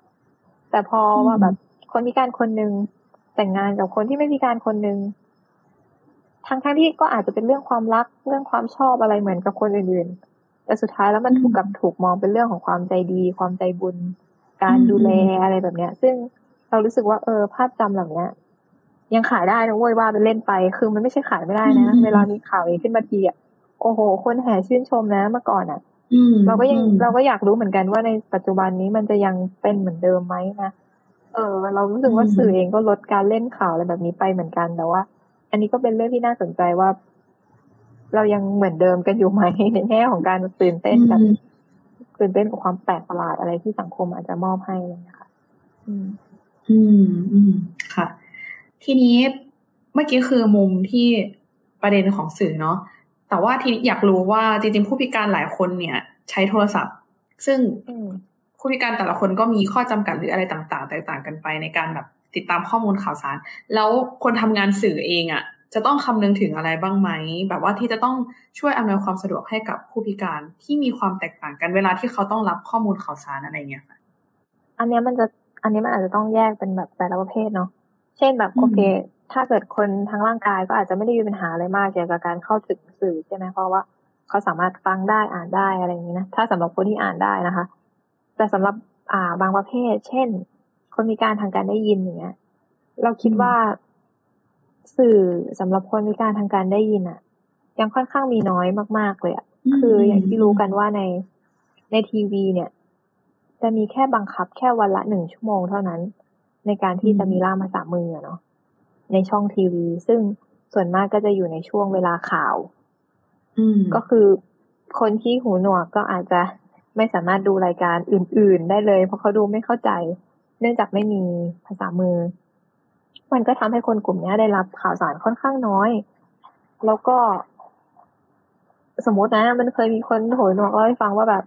แต่พอว่าแบบคนพิการคนนึงแต่งงานกับคนที่ไม่พิการคนนึงทั้งที่ก็อาจจะเป็นเรื่องความรักเรื่องความชอบอะไรเหมือนกับคนอื่นๆแต่สุดท้ายแล้วมันถูกมองเป็นเรื่องของความใจดีความใจบุญการดูแลอะไรแบบเนี้ยซึ่งเรารู้สึกว่าภาพจำเหล่านี้ยังขายได้นะเว้ยว่าเป็นเล่นไปคือมันไม่ใช่ขายไม่ได้นะเวลามีข่าวนี้ขึ้นมาทีอ่ะโอ้โหคนแห่ชื่นชมนะเมื่อก่อนอ่ะเราก็อยากรู้เหมือนกันว่าในปัจจุบันนี้มันจะยังเป็นเหมือนเดิมไหมนะเรารู้สึกว่าสื่อเองก็ลดการเล่นข่าวอะไรแบบนี้ไปเหมือนกันแต่ว่าอันนี้ก็เป็นเรื่องที่น่าสนใจว่าเรายังเหมือนเดิมกันอยู่ไหมในแง่ของการตื่นเต้นกับความแปลกประหลาดอะไรที่สังคมอาจจะมอบให้นะคะค่ะทีนี้เมื่อกี้คือมุมที่ประเด็นของสื่อเนาะแต่ว่าทีนี้อยากรู้ว่าจริงๆผู้พิการหลายคนเนี่ยใช้โทรศัพท์ซึ่งผู้พิการแต่ละคนก็มีข้อจำกัดหรืออะไรต่างๆแตกต่างกันไปในการแบบติดตามข้อมูลข่าวสารแล้วคนทำงานสื่อเองอ่ะจะต้องคำนึงถึงอะไรบ้างไหมแบบว่าที่จะต้องช่วยอำนวยความสะดวกให้กับผู้พิการที่มีความแตกต่างกันเวลาที่เขาต้องรับข้อมูลข่าวสารอะไรเงี้ยค่ะอันนี้มันอาจจะต้องแยกเป็นแบบแต่ละประเภทเนาะเช่นแบบโอเคถ้าเกิดคนทางร่างกายก็อาจจะไม่ได้มีปัญหาอะไรมากเกี่ยวกับการเข้าถึงสื่อใช่ไหมเพราะว่าเขาสามารถฟังได้อ่านได้อะไรอย่างนี้นะถ้าสำหรับคนที่อ่านได้นะคะแต่สำหรับบางประเภทเช่นคนพิการทางการได้ยินอย่างเงี้ยเราคิดว่าสื่อสำหรับคนพิการทางการได้ยินอ่ะยังค่อนข้างมีน้อยมากๆเลยอ่ะคืออย่างที่รู้กันว่าในทีวีเนี่ยจะมีแค่บังคับแค่วันละ1ชั่วโมงเท่านั้นในการที่จะมีล่ามภาษามือเนาะในช่องทีวีซึ่งส่วนมากก็จะอยู่ในช่วงเวลาข่าวก็คือคนที่หูหนวกก็อาจจะไม่สามารถดูรายการอื่นๆได้เลยเพราะเขาดูไม่เข้าใจเนื่องจากไม่มีภาษามือมันก็ทำให้คนกลุ่มนี้ได้รับข่าวสารค่อนข้างน้อยแล้วก็สมมตินะมันเคยมีคนหูหนวกเล่าให้ฟังว่าแบบ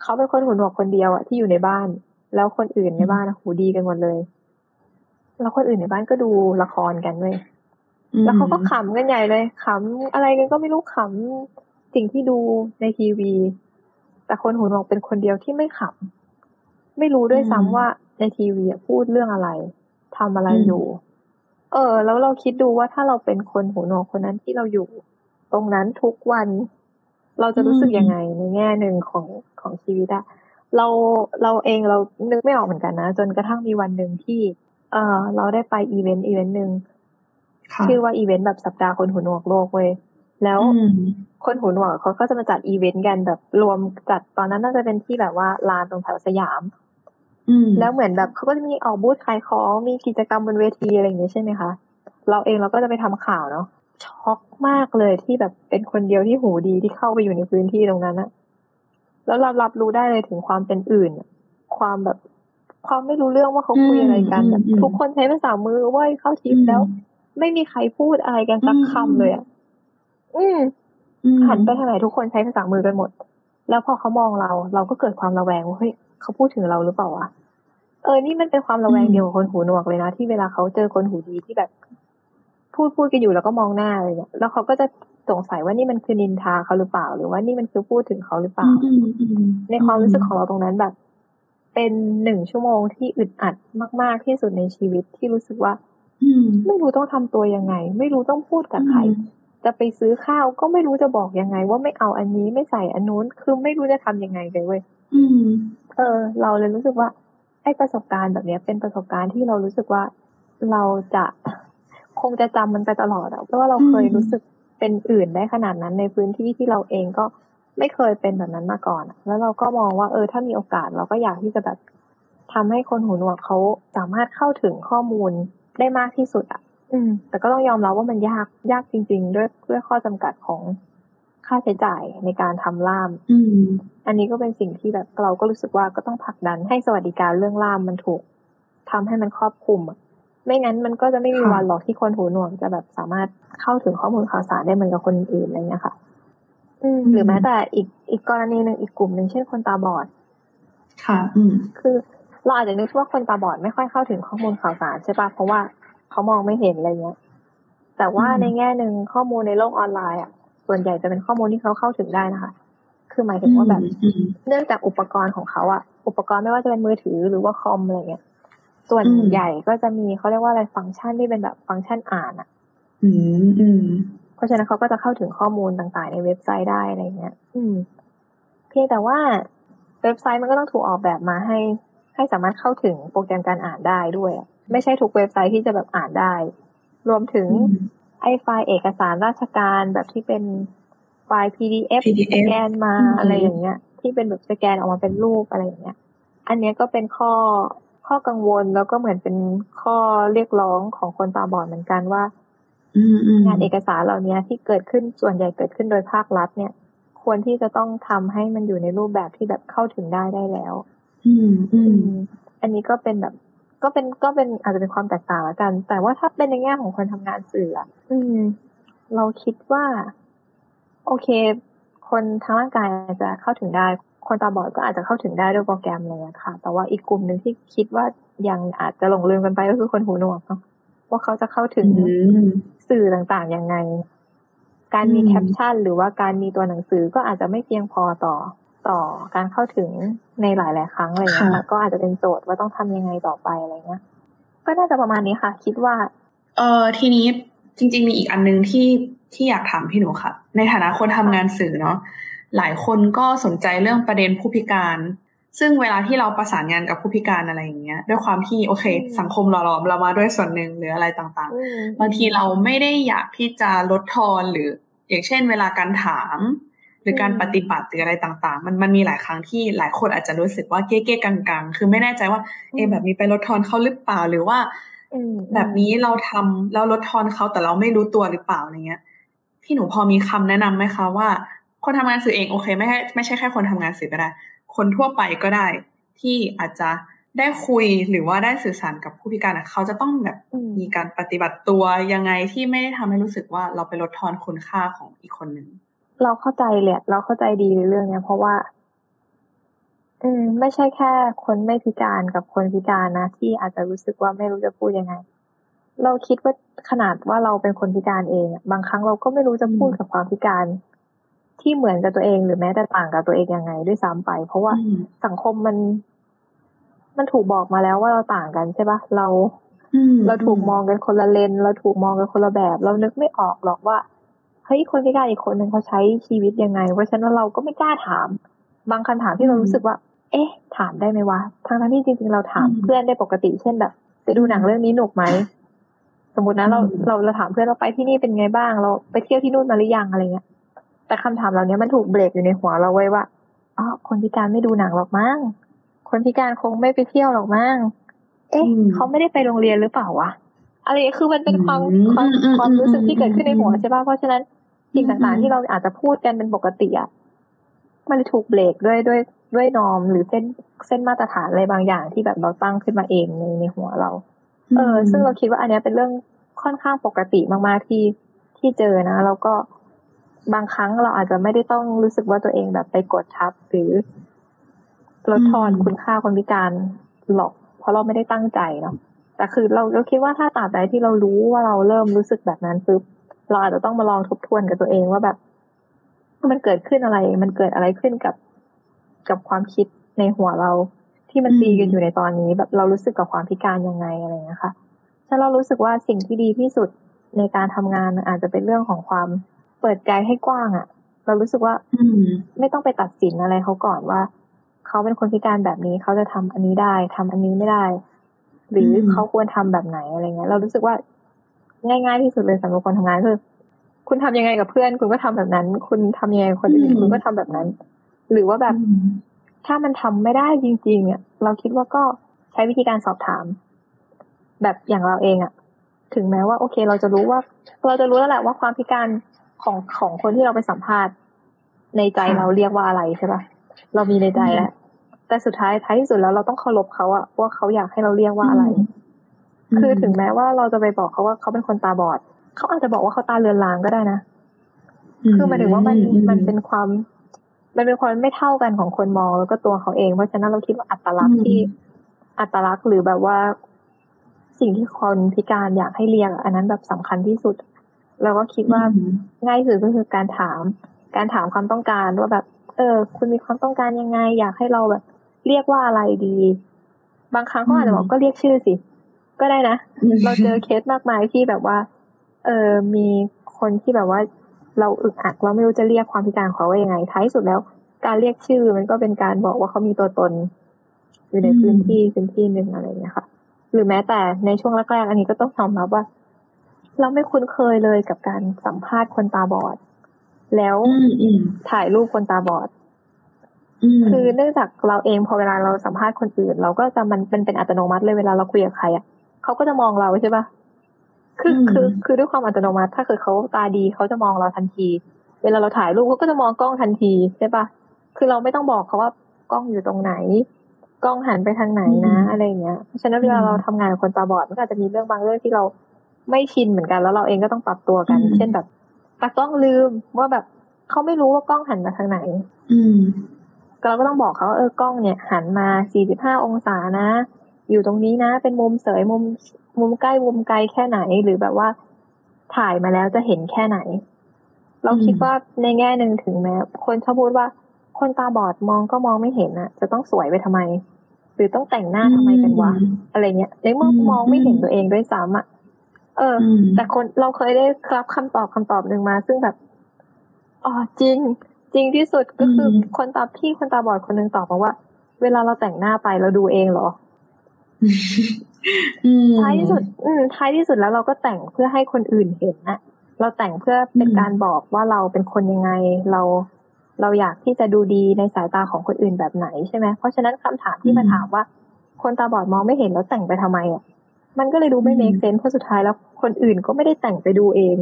เขาเป็นคนหูหนวกคนเดียวอะที่อยู่ในบ้านแล้วคนอื่นในบ้านหูดีกันหมดเลยแล้วคนอื่นในบ้านก็ดูละครกันด้วยแล้วเขาก็ขำกันใหญ่เลยขำอะไรกันก็ไม่รู้ขำสิ่งที่ดูในทีวีแต่คนหูหนวกเป็นคนเดียวที่ไม่ขำไม่รู้ด้วยซ้ำว่าในทีวีพูดเรื่องอะไรทำอะไรอยู่แล้วเราคิดดูว่าถ้าเราเป็นคนหูหนวกคนนั้นที่เราอยู่ตรงนั้นทุกวันเราจะรู้สึกยังไงในแง่หนึ่งของชีวิตอะเราเองเรานึกไม่ออกเหมือนกันนะจนกระทั่งมีวันหนึ่งที่เราได้ไปอีเวนต์หนึ่งชื่อว่าอีเวนต์แบบสัปดาห์คนหูหนวกโลกเว้ยแล้วคนหูหนวกเขาก็จะมาจัดอีเวนต์กันแบบรวมจัดตอนนั้นน่าจะเป็นที่แบบว่าลานตรงแถวสยามแล้วเหมือนแบบเขาก็จะมีออกบูธขายของมีกิจกรรมบนเวทีอะไรอย่างเงี้ยใช่ไหมคะเราเองเราก็จะไปทำข่าวเนาะช็อกมากเลยที่แบบเป็นคนเดียวที่หูดีที่เข้าไปอยู่ในพื้นที่ตรงนั้นนะแล้วเรารับรู้ได้เลยถึงความเป็นอื่นความแบบความไม่รู้เรื่องว่าเขาคุยอะไรกันแบบทุกคนใช้ภาษามือเว้ยเข้าทิปแล้วไม่มีใครพูดอะไรกันสักคำเลยอ่ะหันไปทางไหนทุกคนใช้ภาษามือกันหมดแล้วพอเขามองเราก็เกิดความระแวงว่าเฮ้ยเขาพูดถึงเราหรือเปล่าวะนี่มันเป็นความระแวงเดียวกับคนหูหนวกเลยนะที่เวลาเขาเจอคนหูดีที่แบบพูดกันอยู่แล้วก็มองหน้าอะไรเนี่ยแล้วเขาก็จะสงสัยว่านี่มันคือนินทาเขาหรือเปล่าหรือว่านี่มันคือพูดถึงเขาหรือเปล่าในความรู้สึกของเราตรงนั้นแบบเป็น1ชั่วโมงที่อึดอัดมากๆที่สุดในชีวิตที่รู้สึกว่าไม่รู้ต้องทำตัวยังไงไม่รู้ต้องพูดกับใครจะไปซื้อข้าวก็ไม่รู้จะบอกยังไงว่าไม่เอาอันนี้ไม่ใส่อันนู้นคือไม่รู้จะทำยังไงเลยเว้ยเราเลยรู้สึกว่าไอ้ประสบการณ์แบบนี้เป็นประสบการณ์ที่เรารู้สึกว่าเราจะคงจะจำมันไปตลอดเพราะว่าเราเคยรู้สึกเป็นอื่นได้ขนาดนั้นในพื้นที่ที่เราเองก็ ไม่เคยเป็นแบบนั้นมาก่อนแล้วเราก็มองว่าถ้ามีโอกาสเราก็อยากที่จะแบบทำให้คนหูหนวกเขาสามารถเข้าถึงข้อมูลได้มากที่สุดแต่ก็ต้องยอมรับว่ามันยากจริงๆด้วยข้อจำกัดของค่าใช้จ่ายในการทำล่ามอันนี้ก็เป็นสิ่งที่แบบเราก็รู้สึกว่าก็ต้องผลักดันให้สวัสดิการเรื่องล่ามมันถูกทำให้มันครอบคลุมไม่งั้นมันก็จะไม่มีวันหรอกที่คนหูหนวกจะแบบสามารถเข้าถึงข้อมูลข่าวสารได้เหมือนกับคนอื่นอะไรเงี้ยค่ะหรือแม้แต่อีกกรณีนึงอีกกลุ่มนึงเช่นคนตาบอดค่ะคือเราอาจจะนึกว่าคนตาบอดไม่ค่อยเข้าถึงข้อมูลข่าวสารใช่ป่ะเพราะว่าเขามองไม่เห็นอะไรเงี้ยแต่ว่าในแง่นึงข้อมูลในโลกออนไลน์อ่ะส่วนใหญ่จะเป็นข้อมูลที่เขาเข้าถึงได้นะคะคือหมายถึงว่าแบบเนื่องจากอุปกรณ์ของเขาอ่ะอุปกรณ์ไม่ว่าจะเป็นมือถือหรือว่าคอมอะไรเงี้ยส่วนใหญ่ก็จะมีเขาเรียกว่าอะไรฟังก์ชันที่เป็นแบบฟังก์ชันอ่านอ่ะเพราะฉะนั้นเขาก็จะเข้าถึงข้อมูลต่างๆในเว็บไซต์ได้อะไรเงี้ยเพียงแต่ว่าเว็บไซต์มันก็ต้องถูกออกแบบมาให้สามารถเข้าถึงโปรแกรมการอ่านได้ด้วยไม่ใช่ทุกเว็บไซต์ที่จะแบบอ่านได้รวมถึงไอ้ไฟล์เอกสารราชการแบบที่เป็นไฟล์ PDF สแกนมาอะไรอย่างเงี้ยที่เป็นแบบสแกนออกมาเป็นรูปอะไรอย่างเงี้ยอันเนี้ยก็เป็นข้อกังวลแล้วก็เหมือนเป็นข้อเรียกร้องของคนตาบอดเหมือนกันว่างานเอกสารเหล่านี้ที่เกิดขึ้นส่วนใหญ่เกิดขึ้นโดยภาครัฐเนี่ยควรที่จะต้องทำให้มันอยู่ในรูปแบบที่แบบเข้าถึงได้แล้วอันนี้ก็เป็นแบบก็เป็นอาจจะเป็นความแตกต่างละกันแต่ว่าถ้าเป็นในแง่ของคนทำงานสื่อเราคิดว่าโอเคคนทางร่างกายอาจจะเข้าถึงได้คนตาบอดก็อาจจะเข้าถึงได้ด้วยโปรแกรมเลยค่ะแต่ว่าอีกกลุ่มนึงที่คิดว่ายังอาจจะหลงลืมกันไปก็คือคนหูหนวกเนาะว่าเขาจะเข้าถึงสื่อต่างๆยังไงการมีแคปชั่นหรือว่าการมีตัวหนังสือก็อาจจะไม่เพียงพอต่อการเข้าถึงในหลายๆครั้งอะไรเงี้ยก็อาจจะเป็นโจทย์ว่าต้องทำยังไงต่อไปอะไรเงี้ยก็น่าจะประมาณนี้ค่ะคิดว่าทีนี้จริงๆมีอีกอันนึงที่อยากถามพี่หนูค่ะในฐานะคนทำงานสื่อเนาะหลายคนก็สนใจเรื่องประเด็นผู้พิการซึ่งเวลาที่เราประสานงานกับผู้พิการอะไรอย่างเงี้ยด้วยความที่โอเคสังคมหล่อหลอมเรามาด้วยส่วนหนึ่งหรืออะไรต่างๆบางทีเราไม่ได้อยากที่จะลดทอนหรืออย่างเช่นเวลาการถามหรือการปฏิบัติหรืออะไรต่างๆมันมีหลายครั้งที่หลายคนอาจจะรู้สึกว่าเก๊ะๆกังๆคือไม่แน่ใจว่าแบบนี้ไปลดทอนเขาหรือเปล่าหรือว่าแบบนี้เราทำเราลดทอนเขาแต่เราไม่รู้ตัวหรือเปล่าอะไรเงี้ยพี่หนูพอมีคำแนะนำไหมคะว่าคนทำงานสื่อเองโอเคไม่ใช่แค่คนทำงานสื่อก็ได้คนทั่วไปก็ได้ที่อาจจะได้คุยหรือว่าได้สื่อสารกับผู้พิการเขาจะต้องแบบมีการปฏิบัติตัวยังไงที่ไม่ได้ทำให้รู้สึกว่าเราไปลดทอนคุณค่าของอีกคนนึงเราเข้าใจแหละเราเข้าใจดีในเรื่องนี้เพราะว่าไม่ใช่แค่คนไม่พิการกับคนพิการนะที่อาจจะรู้สึกว่าไม่รู้จะพูดยังไงเราคิดว่าขนาดว่าเราเป็นคนพิการเองบางครั้งเราก็ไม่รู้จะพูดกับความพิการที่เหมือนกับตัวเองหรือแม้แต่ต่างกับตัวเองยังไงด้วยซ้ำไปเพราะว่าสังคมมันถูกบอกมาแล้วว่าเราต่างกันใช่ปะเราถูกมองกันคนละเลนเราถูกมองกันคนละแบบเรานึกไม่ออกหรอกว่าเฮ้ยคนพิการอีกคนนึงเขาใช้ชีวิตยังไงเพราะฉะนั้นเราก็ไม่กล้าถามบางคำถามที่เรารู้สึกว่าถามได้ไหมวะทั้งที่จริงๆเราถามเพื่อนได้ปกติเช่นแบบไปดูหนังเรื่องนี้หนุกไหมสมมตินะเราถามเพื่อนเราไปที่นี่เป็นไงบ้างเราไปเที่ยวที่นู่นมาหรือยังอะไรเงี้ยแต่คำถามเหล่านี้มันถูกเบรกอยู่ในหัวเราไว้ว่าอ๋อคนพิการไม่ดูหนังหรอกมั้งคนพิการคงไม่ไปเที่ยวหรอกมั้งเขาไม่ได้ไปโรงเรียนหรือเปล่าวะอะไรคือมันเป็นความรู้สึกที่เกิดขึ้นในหัวใช่ป่ะเพราะฉะนั้นสิ่งต่างๆที่เราอาจจะพูดกันเป็นปกติอ่ะมันถูกเบรกด้วยนอมหรือเส้นมาตรฐานอะไรบางอย่างที่แบบเราตั้งขึ้นมาเองในหัวเราซึ่งเราคิดว่าอันนี้เป็นเรื่องค่อนข้างปกติมากๆที่เจอนะแล้วก็บางครั้งเราอาจจะไม่ได้ต้องรู้สึกว่าตัวเองแบบไปกดทับหรือลดทอนคุณค่าคนพิการหรอกเพราะเราไม่ได้ตั้งใจเนาะแต่คือเราคิดว่าถ้าตราบใดที่เรารู้ว่าเราเริ่มรู้สึกแบบนั้นปุ๊บเราอาจจะต้องมาลองทบทวนกับตัวเองว่าแบบมันเกิดขึ้นอะไรมันเกิดอะไรขึ้นกับความคิดในหัวเราที่มันตีกันอยู่ในตอนนี้แบบเรารู้สึกกับความพิการยังไงอะไรอย่างเงี้ยค่ะถ้าเรารู้สึกว่าสิ่งที่ดีที่สุดในการทำงานอาจจะเป็นเรื่องของความเปิดใจให้กว้างอะเรารู้สึกว่าไม่ต้องไปตัดสินอะไรเขาก่อนว่าเขาเป็นคนพิการแบบนี้เขาจะทำอันนี้ได้ทำอันนี้ไม่ได้หรือเขาควรทำแบบไหนอะไรเงี้ยเรารู้สึกว่าง่ายๆที่สุดเลยสำหรับคนทำงานคือ คุณทำยังไงกับเพื่อนคุณก็ทำแบบนั้นคุณทำยังไงกับคนอื่นคุณก็ทำแบบนั้นหรือว่าแบบถ้ามันทำไม่ได้จริงๆอ่ะเราคิดว่าก็ใช้วิธีการสอบถามแบบอย่างเราเองอ่ะถึงแม้ว่าโอเคเราจะรู้แล้วแหละว่าความพิการของคนที่เราไปสัมภาษณ์ในใจเราเรียกว่าอะไรใช่ป่ะเรามีในใจแล้วแต่สุดท้ายท้ายที่สุดแล้วเราต้องเคารพเขาอ่ะว่าเขาอยากให้เราเรียกว่าอะไรคือถึงแม้ว่าเราจะไปบอกเขาว่าเขาเป็นคนตาบอดเขาอาจจะบอกว่าเขาตาเลือนลางก็ได้นะคือหมายถึงว่ามันเป็นความมันเป็นความไม่เท่ากันของคนมองแล้วก็ตัวเขาเองเพราะฉะนั้นเราคิดว่าอัตลักษณ์หรือแบบว่าสิ่งที่คนพิการอยากให้เรียกอันนั้นแบบสำคัญที่สุดเราก็คิดว่าง่ายสุดก็คือการถามความต้องการว่าแบบคุณมีความต้องการยังไงอยากให้เราแบบเรียกว่าอะไรดีบางครั้งเขาอาจจะบอกก็เรียกชื่อสิก็ได้นะเราเจอเคสมากมายที่แบบว่ามีคนที่แบบว่าเราอึดอัดเราไม่รู้จะเรียกความพิการเขาว่ายังไงท้ายสุดแล้วการเรียกชื่อมันก็เป็นการบอกว่าเขามีตัวตนอยู่ในพื้นที่นึงอะไรอย่างเงี้ยค่ะหรือแม้แต่ในช่วงแรกๆอันนี้ก็ต้องยอมรับว่าเราไม่คุ้นเคยเลยกับการสัมภาษณ์คนตาบอดแล้วถ่ายรูปคนตาบอดคือเนื่องจากเราเองพอเวลาเราสัมภาษณ์คนอื่นเราก็จะมันเป็นอัตโนมัติเลยเวลาเราคุยกับใครอ่ะเขาก็จะมองเราใช่ป่ะคือด้วยความอัตโนมัติถ้าเกิดเขาตาดีเขาจะมองเราทันทีเวลาเราถ่ายรูปเขาก็จะมองกล้องทันทีใช่ป่ะคือเราไม่ต้องบอกเขาว่ากล้องอยู่ตรงไหนกล้องหันไปทางไหนนะอะไรอย่างเงี้ยเพราะฉะนั้นเวลาเราทำงานกับคนตาบอดมันอาจจะมีเรื่องบางเรื่องที่เราไม่ชินเหมือนกันแล้วเราเองก็ต้องปรับตัวกันเช่นแบบตากล้องลืมว่าแบบเขาไม่รู้ว่ากล้องหันมาทางไหนเราก็ต้องบอกเขาว่ากล้องเนี่ยหันมา45องศานะอยู่ตรงนี้นะเป็นมุมเสยมุมใกล้มุมไกลแค่ไหนหรือแบบว่าถ่ายมาแล้วจะเห็นแค่ไหนเราคิดว่าในแง่นึงถึงแม้คนชอบพูดว่าคนตาบอดมองก็มองไม่เห็นน่ะจะต้องสวยไปทำไมหรือต้องแต่งหน้าทำไมกันวะอะไรเงี้ยในเมื่อมองไม่เห็นตัวเองด้วยซ้ำอ่ะแต่คนเราเคยได้รับคำตอบนึงมาซึ่งแบบอ๋อจริงจริงที่สุดก็คือคนตาบอดคนนึงตอบมาว่าเวลาเราแต่งหน้าไปเราดูเองเหรอท้ายที่สุดแล้วเราก็แต่งเพื่อให้คนอื่นเห็นนะเราแต่งเพื่อเป็นการบอกว่าเราเป็นคนยังไงเราอยากที่จะดูดีในสายตาของคนอื่นแบบไหนใช่ไหมเพราะฉะนั้นคำถามที่มาถามว่าคนตาบอดมองไม่เห็นแล้วแต่งไปทำไมอ่ะมันก็เลยดูไม่ make sense เพราะสุดท้ายแล้วคนอื่นก็ไม่ได้แต่งไปดูเอง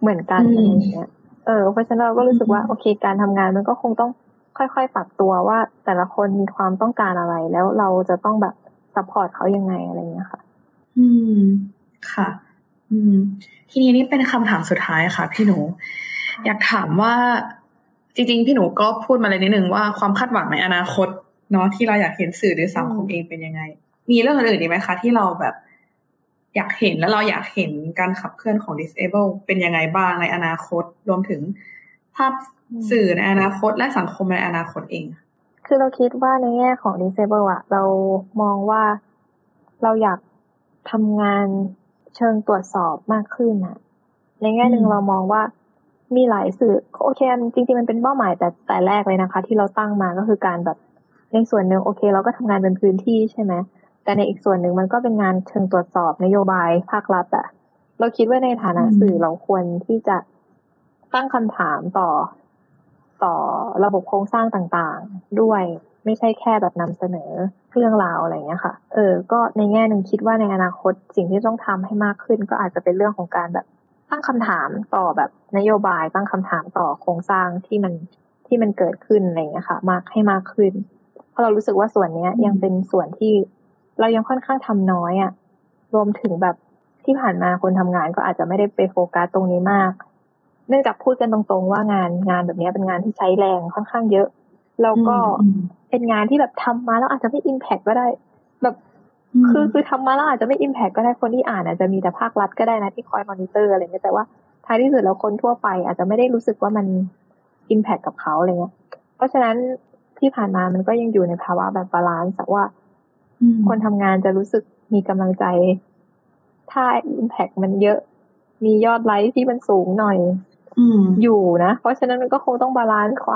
เหมือนกันอะไรอย่างเงี้ยเพราะฉะนั้นเราก็รู้สึกว่าโอเคการทำงานมันก็คงต้องค่อยๆปรับตัวว่าแต่ละคนมีความต้องการอะไรแล้วเราจะต้องแบบซัพพอร์ตเขายังไงอะไรอย่างเงี้ยค่ะค่ะทีนี้นี่เป็นคำถามสุดท้ายค่ะพี่หนูอยากถามว่าจริงๆพี่หนูก็พูดมาเลยนิดนึงว่าความคาดหวังในอนาคตเนาะที่เราอยากเห็นสื่อหรือสังคมเองเป็นยังไงมีเรื่องอื่นอีกไหมคะที่เราแบบอยากเห็นแล้วเราอยากเห็นการขับเคลื่อนของ Disable เป็นยังไงบ้างในอนาคตรวมถึงภาพสื่อในอนาคตและสังคมในอนาคตเองคือเราคิดว่าในแง่ของ Disable อะเรามองว่าเราอยากทำงานเชิงตรวจสอบมากขึ้นอะในแง่หนึ่งเรามองว่ามีหลายสื่อโอเคจริงๆมันเป็นเป้าหมายแต่แรกเลยนะคะที่เราตั้งมาก็คือการแบบในส่วนหนึ่งโอเคเราก็ทำงานเป็นพื้นที่ใช่ไหมแต่ในอีกส่วนหนึ่งมันก็เป็นงานเชิงตรวจสอบนโยบายภาครัฐอะเราคิดว่าในฐานะสื่อเราควรที่จะตั้งคำถามต่อระบบโครงสร้างต่างๆด้วยไม่ใช่แค่แบบนำเสนอเรื่องราวอะไรเงี้ยค่ะก็ในแง่นึงคิดว่าในอนาคตสิ่งที่ต้องทำให้มากขึ้นก็อาจจะเป็นเรื่องของการแบบตั้งคำถามต่อแบบนโยบายตั้งคำถามต่อโครงสร้างที่มันเกิดขึ้นอะไรเงี้ยค่ะมากขึ้นเพราะเรารู้สึกว่าส่วนนี้ยังเป็นส่วนที่เรายังค่อนข้างทำน้อยอ่ะรวมถึงแบบที่ผ่านมาคนทำงานก็อาจจะไม่ได้ไปโฟกัสตรงนี้มากเนื่องจากพูดกันตรงๆว่างานแบบนี้เป็นงานที่ใช้แรงค่อนข้างเยอะแล้วก็เป็นงานที่แบบทำมาแล้วอาจจะไม่ impact ก็ได้แบบคือทำมาแล้วอาจจะไม่ impact ก็ได้คนที่อ่านอาจจะมีแต่ภาครัฐก็ได้นะที่คอยมอนิเตอร์อะไรเงี้ยแต่ว่าท้ายที่สุดแล้วคนทั่วไปอาจจะไม่ได้รู้สึกว่ามัน impact กับเขาอะไรเงี้ยเพราะฉะนั้นที่ผ่านมามันก็ยังอยู่ในภาวะแบบบาลานซ์ว่าคนทำงานจะรู้สึกมีกำลังใจถ้า impact มันเยอะมียอดไลค์ที่มันสูงหน่อยอยู่นะเพราะฉะนั้นมันก็คงต้องบาลานซ์ค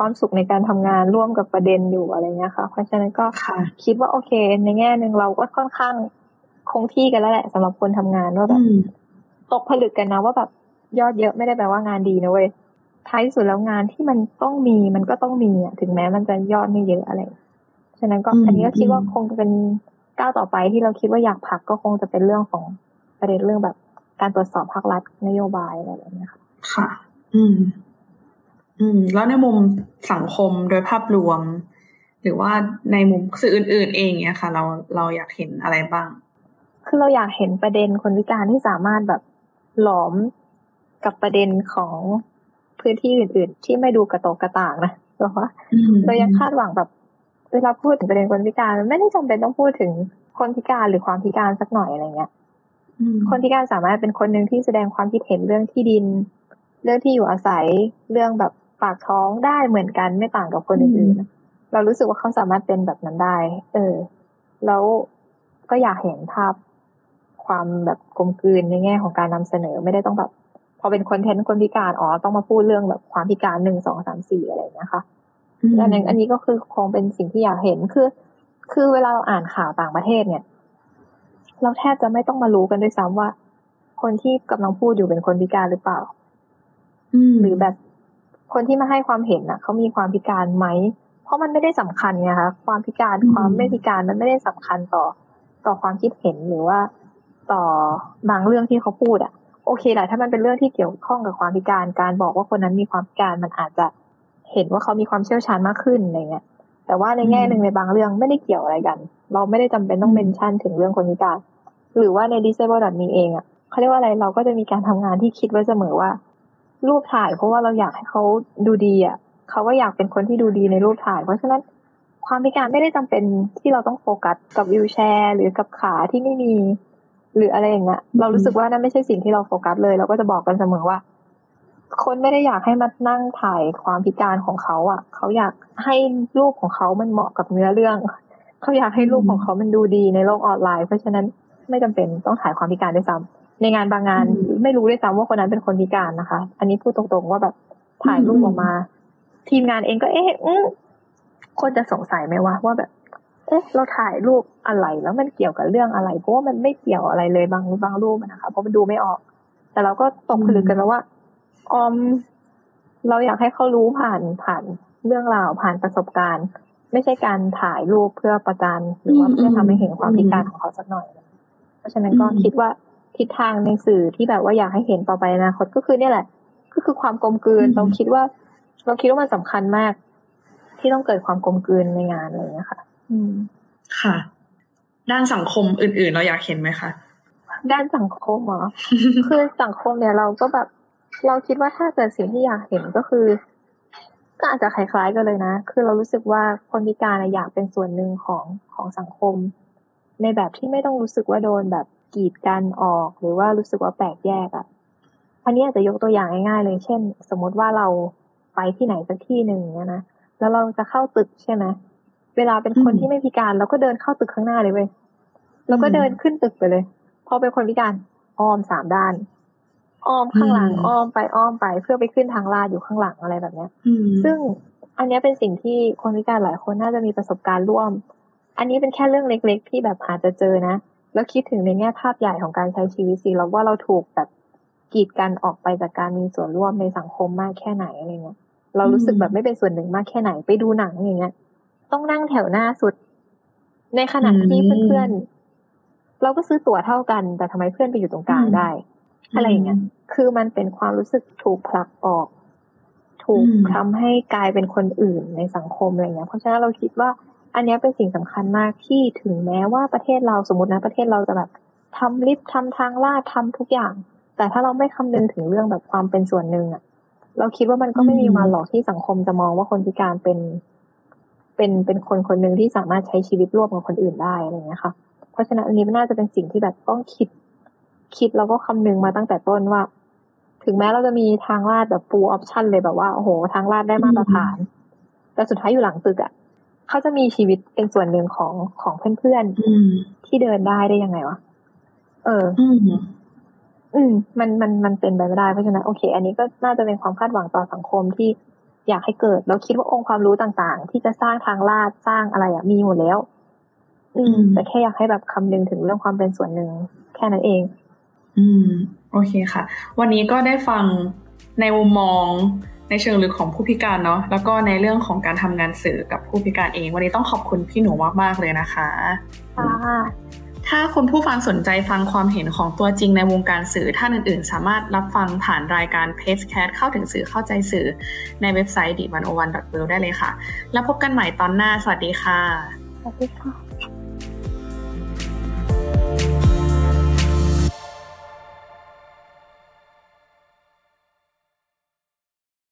วามสุขในการทำงานร่วมกับประเด็นอยู่อะไรเงี้ยค่ะเพราะฉะนั้นก็คิดว่าโอเคในแง่นึงเราก็ค่อนข้างคงที่กันแล้วแหละสำหรับคนทำงานว่าแบบ ตกผลึกกันนะว่าแบบยอดเยอะไม่ได้แปลว่างานดีนะเว้ยท้ายสุดแล้วงานที่มันต้องมีมันก็ต้องมีอ่ะถึงแม้มันจะยอดไม่เยอะอะไรฉะนั้นก็อันนี้ก็คิดว่าคงจะเป็นก้าวต่อไปที่เราคิดว่าอยากผลักก็คงจะเป็นเรื่องของประเด็นเรื่องแบบการตรวจสอบภาครัฐนโยบายอะไรแบบนี้ค่ะค่ะแล้วในมุมสังคมโดยภาพรวมหรือว่าในมุมสื่ออื่นๆเองเนี่ยค่ะเราอยากเห็นอะไรบ้างคือเราอยากเห็นประเด็นคนพิการที่สามารถแบบหลอมกับประเด็นของพื้นที่อื่นๆที่ไม่ดูกระโตกกระต่างนะเพราะว่าเรายังคาดหวังแบบเวลาพูดถึงประเด็นคนพิการไม่ได้จำเป็นต้องพูดถึงคนพิการหรือความพิการสักหน่อยอะไรเงี้ยคนพิการสามารถเป็นคนนึงที่แสดงความคิดเห็นเรื่องที่ดินเรื่องที่อยู่อาศัยเรื่องแบบปากท้องได้เหมือนกันไม่ต่างกับคนอื่นๆเรารู้สึกว่าเขาสามารถเป็นแบบนั้นได้แล้วก็อยากเห็นภาพความแบบกลมกลืนในแง่ของการนำเสนอไม่ได้ต้องแบบพอเป็นคอนเทนต์คนพิการอ๋อต้องมาพูดเรื่องแบบความพิการ1 2 3 4อะไรนะคะอันนี้ก็คือคงเป็นสิ่งที่อยากเห็นคือเวลาเราอ่านข่าวต่างประเทศเนี่ยเราแทบจะไม่ต้องมารู้กันด้วยซ้ำว่าคนที่กำลังพูดอยู่เป็นคนพิการหรือเปล่าหรือแบบคนที่มาให้ความเห็นน่ะเขามีความพิการไหมเพราะมันไม่ได้สำคัญไงคะความพิการความไม่พิการมันไม่ได้สำคัญต่อความคิดเห็นหรือว่าต่อบางเรื่องที่เขาพูดอ่ะโอเคแหละถ้ามันเป็นเรื่องที่เกี่ยวข้องกับความพิการการบอกว่าคนนั้นมีความพิการมันอาจจะเห็นว่าเขามีความเชี่ยวชาญมากขึ้นอะไรเงี้ยแต่ว่าในแง่นึงในบางเรื่องไม่ได้เกี่ยวอะไรกันเราไม่ได้จำเป็นต้องเมนชั่นถึงเรื่องคนพิการหรือว่าใน ThisAble.Me เองอ่ะเขาเรียกว่าอะไรเราก็จะมีการทำงานที่คิดไว้เสมอว่ารูปถ่ายเพราะว่าเราอยากให้เขาดูดีอ่ะเขาก็อยากเป็นคนที่ดูดีในรูปถ่ายเพราะฉะนั้นความพิการไม่ได้จำเป็นที่เราต้องโฟกัสกับวีลแชร์หรือกับขาที่ไม่มีหรืออะไรอย่างเงี้ยเรารู้สึกว่านั่นไม่ใช่สิ่งที่เราโฟกัสเลยเราก็จะบอกกันเสมอว่าคนไม่ได้อยากให้มานั่งถ่ายความพิการของเขาอ่ะเขาอยากให้รูปของเขามันเหมาะกับเนื้อเรื่องเขาอยากให้รูปของเขามันดูดีในโลกออนไลน์เพราะฉะนั้นไม่จำเป็นต้องถ่ายความพิการด้วยซ้ำในงานบางงานไม่รู้ด้วยซ้ำว่าคนนั้นเป็นคนพิการนะคะอันนี้พูดตรงๆว่าแบบถ่ายรูปออกมาทีมงานเองก็คนจะสงสัยไหมว่าแบบเราถ่ายรูปอะไรแล้วมันเกี่ยวกับเรื่องอะไรเพราะว่ามันไม่เกี่ยวอะไรเลยบางรูปนะคะเพราะมันดูไม่ออกแต่เราก็ตกผลึกกันแล้วว่าเราอยากให้เขารู้ผ่านเรื่องราวผ่านประสบการณ์ไม่ใช่การถ่ายรูปเพื่อประจานหรือว่าเพื่อทำให้เห็นความพิการของเขาสักหน่อยเพราะฉะนั้นก็คิดว่าทิศทางในสื่อที่แบบว่าอยากให้เห็นต่อไปอนาคตก็คือเนี่ยแหละก็คือความกลมกลืนเราคิดว่ามันสำคัญมากที่ต้องเกิดความกลมกลืนในงานอะไรอย่างนี้ค่ะค่ะด้านสังคมอื่นๆเราอยากเห็นไหมคะด้านสังคมเหรอ คือสังคมเนี่ยเราก็แบบเราคิดว่าถ้าเกิดสิ่งที่อยากเห็นก็อาจจะคล้ายๆกันเลยนะคือเรารู้สึกว่าคนพิการอยากเป็นส่วนหนึ่งของสังคมในแบบที่ไม่ต้องรู้สึกว่าโดนแบบกีดกันออกหรือว่ารู้สึกว่าแปลกแยกอ่ะอันนี้อาจจะยกตัวอย่างง่ายๆเลยเช่นสมมติว่าเราไปที่ไหนสักที่หนึ่งเนี่ยนะแล้วเราจะเข้าตึกใช่ไหมเวลาเป็นคนที่ไม่พิการเราก็เดินเข้าตึกข้างหน้าเลยเว้ยแล้วก็เดินขึ้นตึกไปเลยพอเป็นคนพิการอ้อม3ด้านอ้อมข้างหลังอ้อมไปเพื่อไปขึ้นทางลาดอยู่ข้างหลังอะไรแบบเนี้ยซึ่งอันนี้เป็นสิ่งที่คนพิการหลายคนน่าจะมีประสบการณ์ร่วมอันนี้เป็นแค่เรื่องเล็กๆที่แบบอาจจะเจอนะแล้วคิดถึงในแง่ภาพใหญ่ของการใช้ชีวิตสิเราว่าเราถูกแบบกีดกันออกไปจากการมีส่วนร่วมในสังคมมากแค่ไหนอะไรเงี้ยเรารู้สึกแบบไม่เป็นส่วนหนึ่งมากแค่ไหนไปดูหนังอย่างเงี้ยต้องนั่งแถวหน้าสุดในขณะที่เพื่อนๆเราก็ซื้อตั๋วเท่ากันแต่ทำไมเพื่อนไปอยู่ตรงกลางได้อะไรอย่างเงี้ยคือมันเป็นความรู้สึกถูกผลักออกถูกทำให้กลายเป็นคนอื่นในสังคมอะไรเงี้ยเพราะฉะนั้นเราคิดว่าอันนี้เป็นสิ่งสำคัญมากที่ถึงแม้ว่าประเทศเราสมมตินะประเทศเราจะแบบทำลิฟต์ทำทางลาดทำทุกอย่างแต่ถ้าเราไม่คำนึงถึงเรื่องแบบความเป็นส่วนหนึ่งอ่ะเราคิดว่ามันก็ไม่มีวันหรอกที่สังคมจะมองว่าคนพิการเป็นคนคนหนึ่งที่สามารถใช้ชีวิตร่วมกับคนอื่นได้อะไรอย่างเงี้ยค่ะเพราะฉะนั้นอันนี้น่าจะเป็นสิ่งที่แบบต้องคิดแล้วก็คำนึงมาตั้งแต่ต้นว่าถึงแม้เราจะมีทางลาดแบบ full option เลยแบบว่าโอ้โหทางลาดได้มาตรฐานแต่สุดท้ายอยู่หลังตึกอ่ะเขาจะมีชีวิตเป็นส่วนหนึ่งของเพื่อนๆที่เดินได้ยังไงวะมันเป็นไปไม่ได้เพราะฉะนั้นโอเคอันนี้ก็น่าจะเป็นความคาดหวังต่อสังคมที่อยากให้เกิดเราคิดว่าองค์ความรู้ต่างๆที่จะสร้างทางลาดสร้างอะไรอ่ะมีหมดแล้วแต่แค่อยากให้แบบคำนึงถึงเรื่องความเป็นส่วนหนึ่งแค่นั้นเอง โอเคค่ะวันนี้ก็ได้ฟังในมุมมองในเชิงลึกของผู้พิการเนาะแล้วก็ในเรื่องของการทำงานสื่อกับผู้พิการเองวันนี้ต้องขอบคุณพี่หนูมากๆเลยนะคะถ้าคุณผู้ฟังสนใจฟังความเห็นของตัวจริงในวงการสื่อท่านอื่นๆสามารถรับฟังผ่านรายการ Presscast เข้าถึงสื่อเข้าใจสื่อในเว็บไซต์ divan101.world ได้เลยค่ะแล้วพบกันใหม่ตอนหน้าสวัสดีค่ะสวัสดีค่ะ